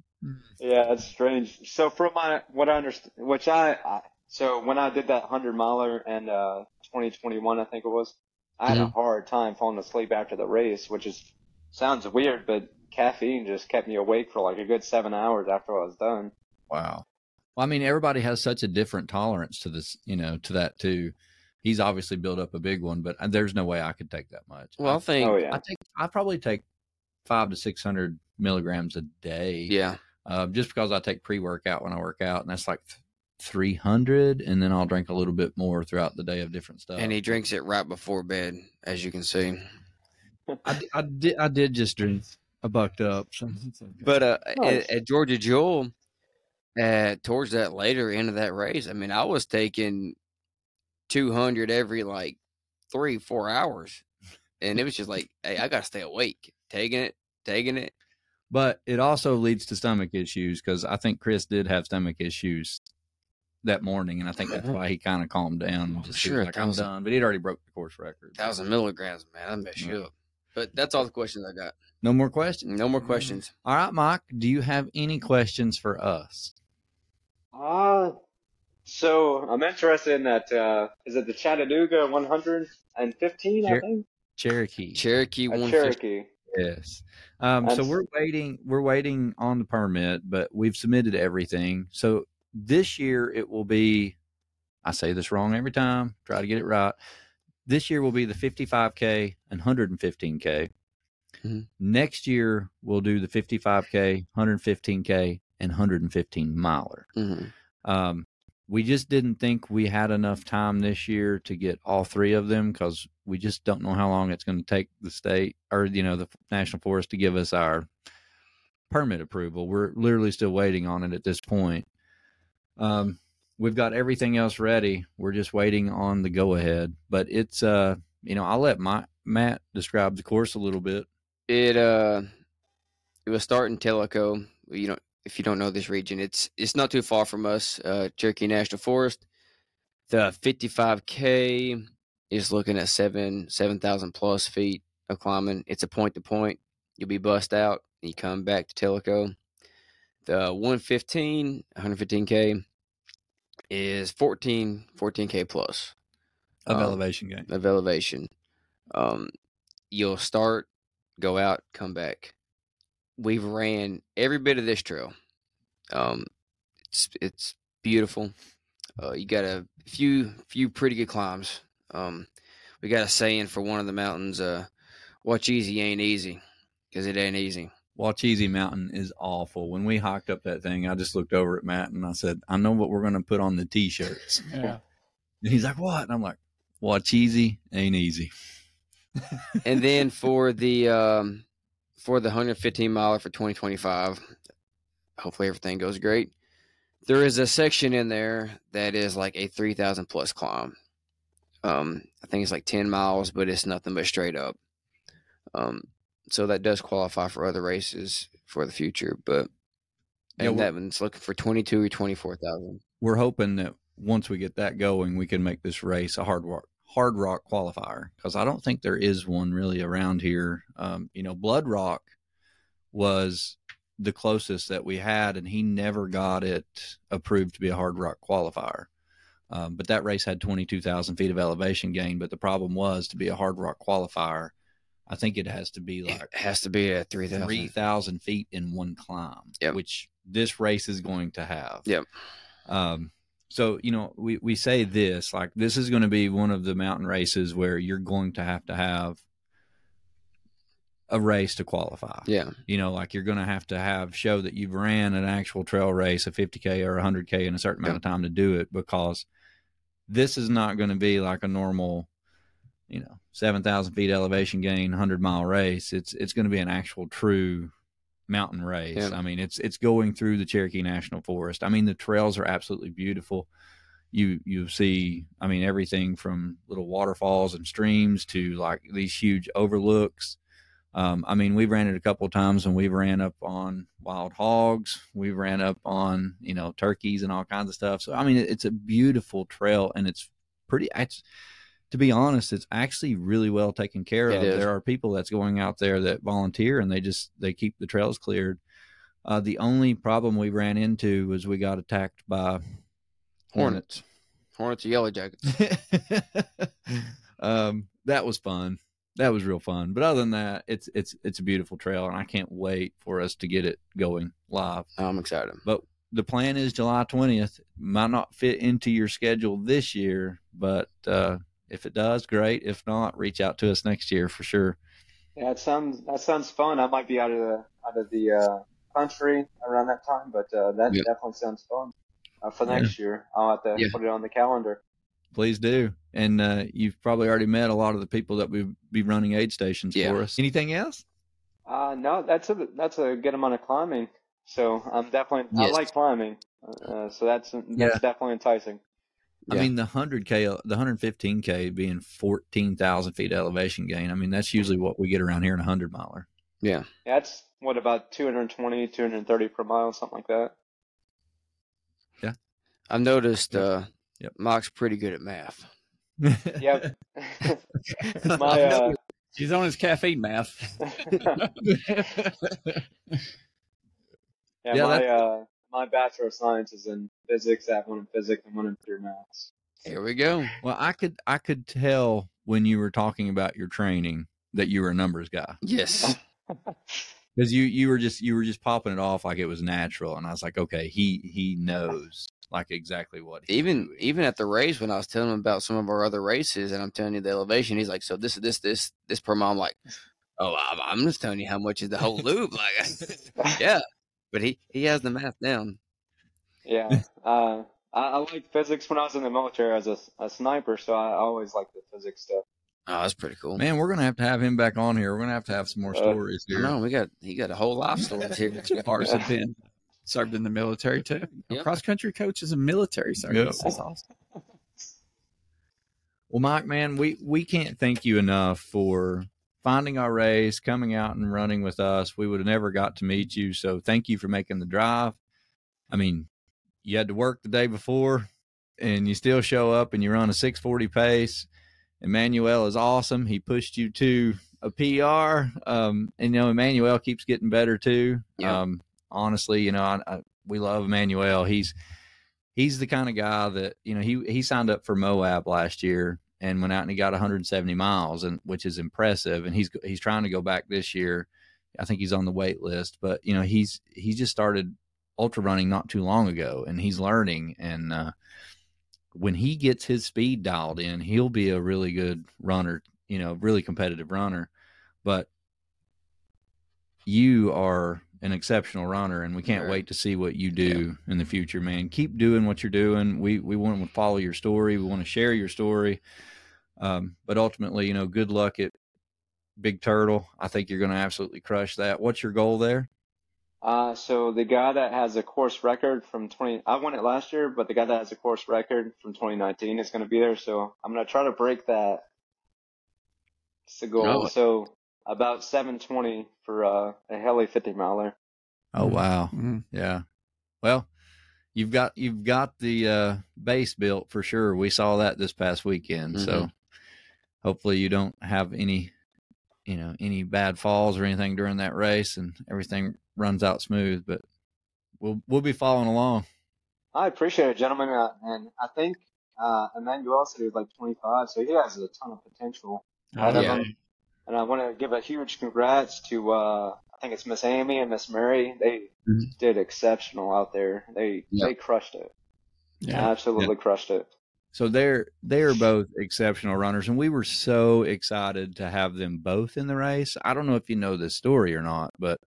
Yeah. It's strange. So from my, what I understand, which I, I so when I did that hundred miler and uh twenty twenty-one, I think it was, I had mm-hmm. a hard time falling asleep after the race, which is, sounds weird, but caffeine just kept me awake for like a good seven hours after I was done. Wow. Well, I mean, everybody has such a different tolerance to this, you know, to that too. He's obviously built up a big one, but there's no way I could take that much. Well, I think oh, yeah. I think I probably take five to six hundred milligrams a day. Yeah. Uh, just because I take pre-workout when I work out, and that's like three hundred, and then I'll drink a little bit more throughout the day of different stuff. And he drinks it right before bed, as you can see. I, I did. I did just drink a bucked up. So okay. But uh, nice. at, at Georgia Jewel, uh, towards that later end of that race, I mean, I was taking two hundred every like three, four hours, and it was just like, hey, I gotta stay awake, taking it, taking it. But it also leads to stomach issues because I think Chris did have stomach issues that morning, and I think that's why he kind of calmed down. Just sure, like, I'm done. But he'd already broke the course record. Thousand milligrams, man, I messed you yeah. up. But that's all the questions I got. No more questions? No more questions. All right, Mike, do you have any questions for us? Uh, so I'm interested in that. Uh, is it the Chattanooga one hundred fifteen, Cher- I think? Cherokee. Cherokee one fifteen. Cherokee. Yes. Um, so we're waiting, we're waiting on the permit, but we've submitted everything. So this year it will be, I say this wrong every time, try to get it right. This year will be the fifty-five K and one hundred fifteen K. Mm-hmm. Next year, we'll do the fifty-five K, one hundred fifteen K, and one hundred fifteen miler. Mm-hmm. Um, we just didn't think we had enough time this year to get all three of them, because we just don't know how long it's going to take the state, or, you know, the National Forest to give us our permit approval. We're literally still waiting on it at this point. Um, we've got everything else ready. We're just waiting on the go ahead, but it's, uh, you know, I'll let my Matt describe the course a little bit. It, uh, it will start in Tellico. You know, if you don't know this region, it's it's not too far from us, uh, Cherokee National Forest. The fifty-five K is looking at seven seven thousand plus feet of climbing. It's a point to point. You'll be bussed out, and you come back to Tellico. The one fifteen, one fifteen K is fourteen, fourteen K plus of um, elevation gain. Of elevation, um, you'll start, go out, come back. We've ran every bit of this trail. Um, it's it's beautiful. Uh, you got a few few pretty good climbs. Um, we got a saying for one of the mountains: uh, "Watch easy ain't easy," because it ain't easy. Watch easy mountain is awful. When we hiked up that thing, I just looked over at Matt and I said, "I know what we're going to put on the t-shirts." Yeah. And he's like, "What?" And I'm like, "Watch easy ain't easy." And then for the um, for the one fifteen miler for twenty twenty-five, hopefully everything goes great. There is a section in there that is like a three thousand plus climb. Um, I think it's like ten miles, but it's nothing but straight up. Um, so that does qualify for other races for the future, but and yeah, that one's looking for twenty-two or twenty-four thousand. We're hoping that once we get that going, we can make this race a hard rock, hard rock qualifier, because I don't think there is one really around here. Um, you know, Blood Rock was the closest that we had, and he never got it approved to be a hard rock qualifier. Um, but that race had twenty-two thousand feet of elevation gain. But the problem was, to be a hard rock qualifier, I think it has to be like it has to be at three thousand feet in one climb, yep, which this race is going to have. Yep. Um, so, you know, we, we say this, like, this is going to be one of the mountain races where you're going to have to have a race to qualify. Yeah. You know, like, you're going to have to have show that you've ran an actual trail race, a fifty K or a one hundred K in a certain amount, yep, of time to do it, because this is not going to be like a normal, you know, seven thousand feet elevation gain, one hundred mile race. It's it's going to be an actual true mountain race. Yeah. I mean, it's it's going through the Cherokee National Forest. I mean, the trails are absolutely beautiful. You you see, I mean, everything from little waterfalls and streams to like these huge overlooks. Um, I mean, we've ran it a couple of times, and we've ran up on wild hogs. We've ran up on, you know, turkeys and all kinds of stuff. So, I mean, it, it's a beautiful trail, and it's pretty, it's, to be honest, it's actually really well taken care of. There are people that's going out there that volunteer, and they just, they keep the trails cleared. Uh, the only problem we ran into was we got attacked by hornets, hornets, or yellow jackets. um, that was fun. That was real fun. But other than that, it's, it's, it's a beautiful trail, and I can't wait for us to get it going live. I'm excited. But the plan is July twentieth. Might not fit into your schedule this year, but, uh, if it does, great. If not, reach out to us next year for sure. Yeah, it sounds that sounds fun. I might be out of the out of the uh, country around that time, but uh, that yeah. definitely sounds fun uh, for next yeah. year. I'll have to yeah. put it on the calendar. Please do. And uh, you've probably already met a lot of the people that would be running aid stations yeah. for us. Anything else? Uh, no, that's a that's a good amount of climbing. So I'm definitely yes. I like climbing. Uh, so that's that's yeah. definitely enticing. I yeah. mean, the one hundred K, the one fifteen K being fourteen thousand feet elevation gain. I mean, that's usually what we get around here in a hundred miler. Yeah. That's, what, about two twenty, two thirty per mile, something like that? Yeah. I've noticed uh, yep. Mock's pretty good at math. Yep. My, uh... He's on his caffeine math. yeah, yeah, my... Uh... My Bachelor of Science is in physics. I have one in physics and one in pure maths. Here we go. Well, I could I could tell when you were talking about your training that you were a numbers guy. Yes, because you, you were just you were just popping it off like it was natural, and I was like, okay, he he knows like exactly what. He even doing. Even at the race when I was telling him about some of our other races, and I'm telling you the elevation, he's like, so this this this this per mile. I'm like, oh, I'm just telling you how much is the whole loop. Like, yeah. But he, he has the math down. Yeah. Uh, I, I liked physics when I was in the military as a, a sniper, so I always liked the physics stuff. Oh, that's pretty cool. Man, we're going to have to have him back on here. We're going to have to have some more stories uh, here. No, we got, he got a whole life story here. Bars have been served in the military, too. Yep. Cross-country coach is a military sergeant. Yep. That's awesome. Well, Mike, man, we, we can't thank you enough for finding our race, coming out and running with us. We would have never got to meet you, so thank you for making the drive. I mean, you had to work the day before, and you still show up, and you run a six forty pace. Emmanuel is awesome. He pushed you to a P R. Um, and, you know, Emmanuel keeps getting better too. Yeah. Um, honestly, you know, I, I, we love Emmanuel. He's, he's the kind of guy that, you know, he, he signed up for Moab last year and went out and he got one hundred seventy miles, and which is impressive. And he's, he's trying to go back this year. I think he's on the wait list, but you know, he's, he just started ultra running not too long ago, and he's learning. And, uh, when he gets his speed dialed in, he'll be a really good runner, you know, really competitive runner. But you are an exceptional runner, and we can't Sure. wait to see what you do Yeah. in the future, man. Keep doing what you're doing. We, we want to follow your story. We want to share your story. Um, but ultimately, you know, good luck at Big Turtle. I think you're going to absolutely crush that. What's your goal there? Uh, so the guy that has a course record from twenty, I won it last year, but the guy that has a course record from twenty nineteen is going to be there. So I'm going to try to break that. It's the goal. No. So about seven twenty for uh, a heli fifty miler. Oh, wow. Mm-hmm. Yeah. Well, you've got, you've got the, uh, base built for sure. We saw that this past weekend. Mm-hmm. So hopefully you don't have any, you know, any bad falls or anything during that race, and everything runs out smooth, but we'll we'll be following along. I appreciate it, gentlemen, uh, and I think uh, Emmanuel said he was like twenty-five, so he has a ton of potential. Right oh, yeah. of him. And I want to give a huge congrats to uh, I think it's Miss Amy and Miss Mary. They mm-hmm. did exceptional out there. They yeah. they crushed it. Yeah, absolutely yeah. crushed it. So they're they're both exceptional runners, and we were so excited to have them both in the race. I don't know if you know this story or not, but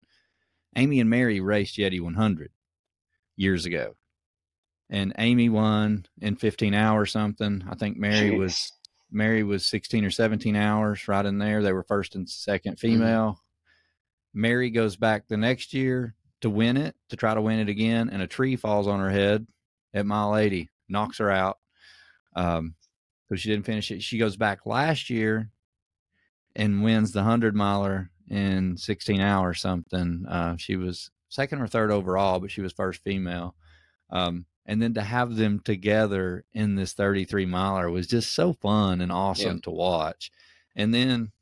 Amy and Mary raced Yeti one hundred years ago, and Amy won in fifteen hours something. I think Mary Jeez. was Mary was sixteen or seventeen hours, right in there. They were first and second female. Mm-hmm. Mary goes back the next year to win it, to try to win it again, and a tree falls on her head at mile eighty, knocks her out. Um, so she didn't finish it. She goes back last year and wins the hundred miler in sixteen hours something. Uh, she was second or third overall, but she was first female. Um, and then to have them together in this thirty-three miler was just so fun and awesome yeah. to watch. And then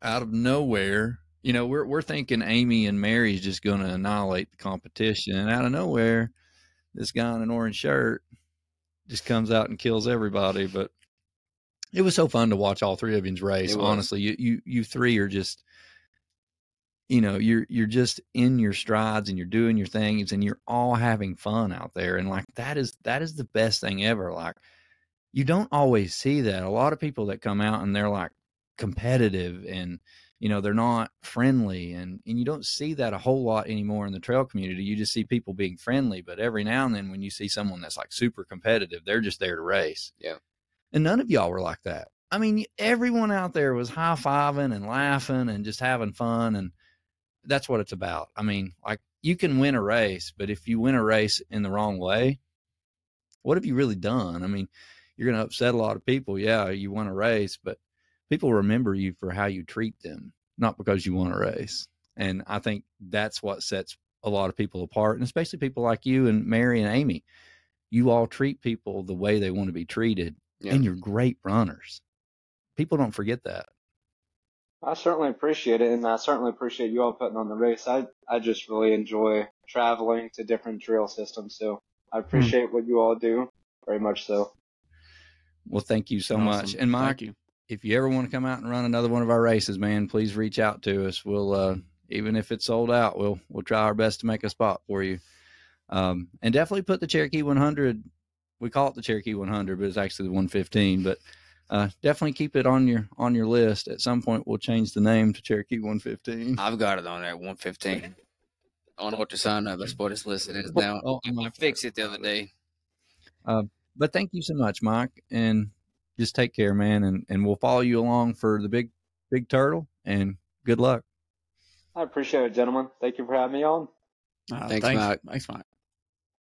out of nowhere, you know, we're, we're thinking Amy and Mary's just going to annihilate the competition. And out of nowhere, this guy in an orange shirt just comes out and kills everybody. But it was so fun to watch all three of you's race. Honestly, you, you, you three are just, you know, you're, you're just in your strides and you're doing your things and you're all having fun out there. And like, that is, that is the best thing ever. Like, you don't always see that. A lot of people that come out and they're like competitive and, you know, they're not friendly, and, and you don't see that a whole lot anymore in the trail community. You just see people being friendly, but every now and then when you see someone that's like super competitive, they're just there to race. Yeah. And none of y'all were like that. I mean, everyone out there was high-fiving and laughing and just having fun. And that's what it's about. I mean, like, you can win a race, but if you win a race in the wrong way, what have you really done? I mean, you're going to upset a lot of people. Yeah, you won a race, but people remember you for how you treat them, not because you won a race. And I think that's what sets a lot of people apart, and especially people like you and Mary and Amy. You all treat people the way they want to be treated. Yeah. And you're great runners. People don't forget that. I certainly appreciate it, and I certainly appreciate you all putting on the race. I, I just really enjoy traveling to different trail systems, so I appreciate mm. what you all do very much so. Well, thank you so awesome. much. And, Mike, you. if you ever want to come out and run another one of our races, man, please reach out to us. We'll uh, even if it's sold out, we'll we'll try our best to make a spot for you. Um, and definitely put the Cherokee one hundred – we call it the Cherokee one hundred, but it's actually the one fifteen, but, uh, definitely keep it on your, on your list. At some point we'll change the name to Cherokee one fifteen. I've got it on there. one fifteen. I don't know what to sign up. That's what it's listed as now. Oh, I fixed it the other day. Uh, but thank you so much, Mike, and just take care, man. And, and we'll follow you along for the big, big turtle, and good luck. I appreciate it, gentlemen. Thank you for having me on. Uh, thanks, thanks, Mike. Thanks, Mike.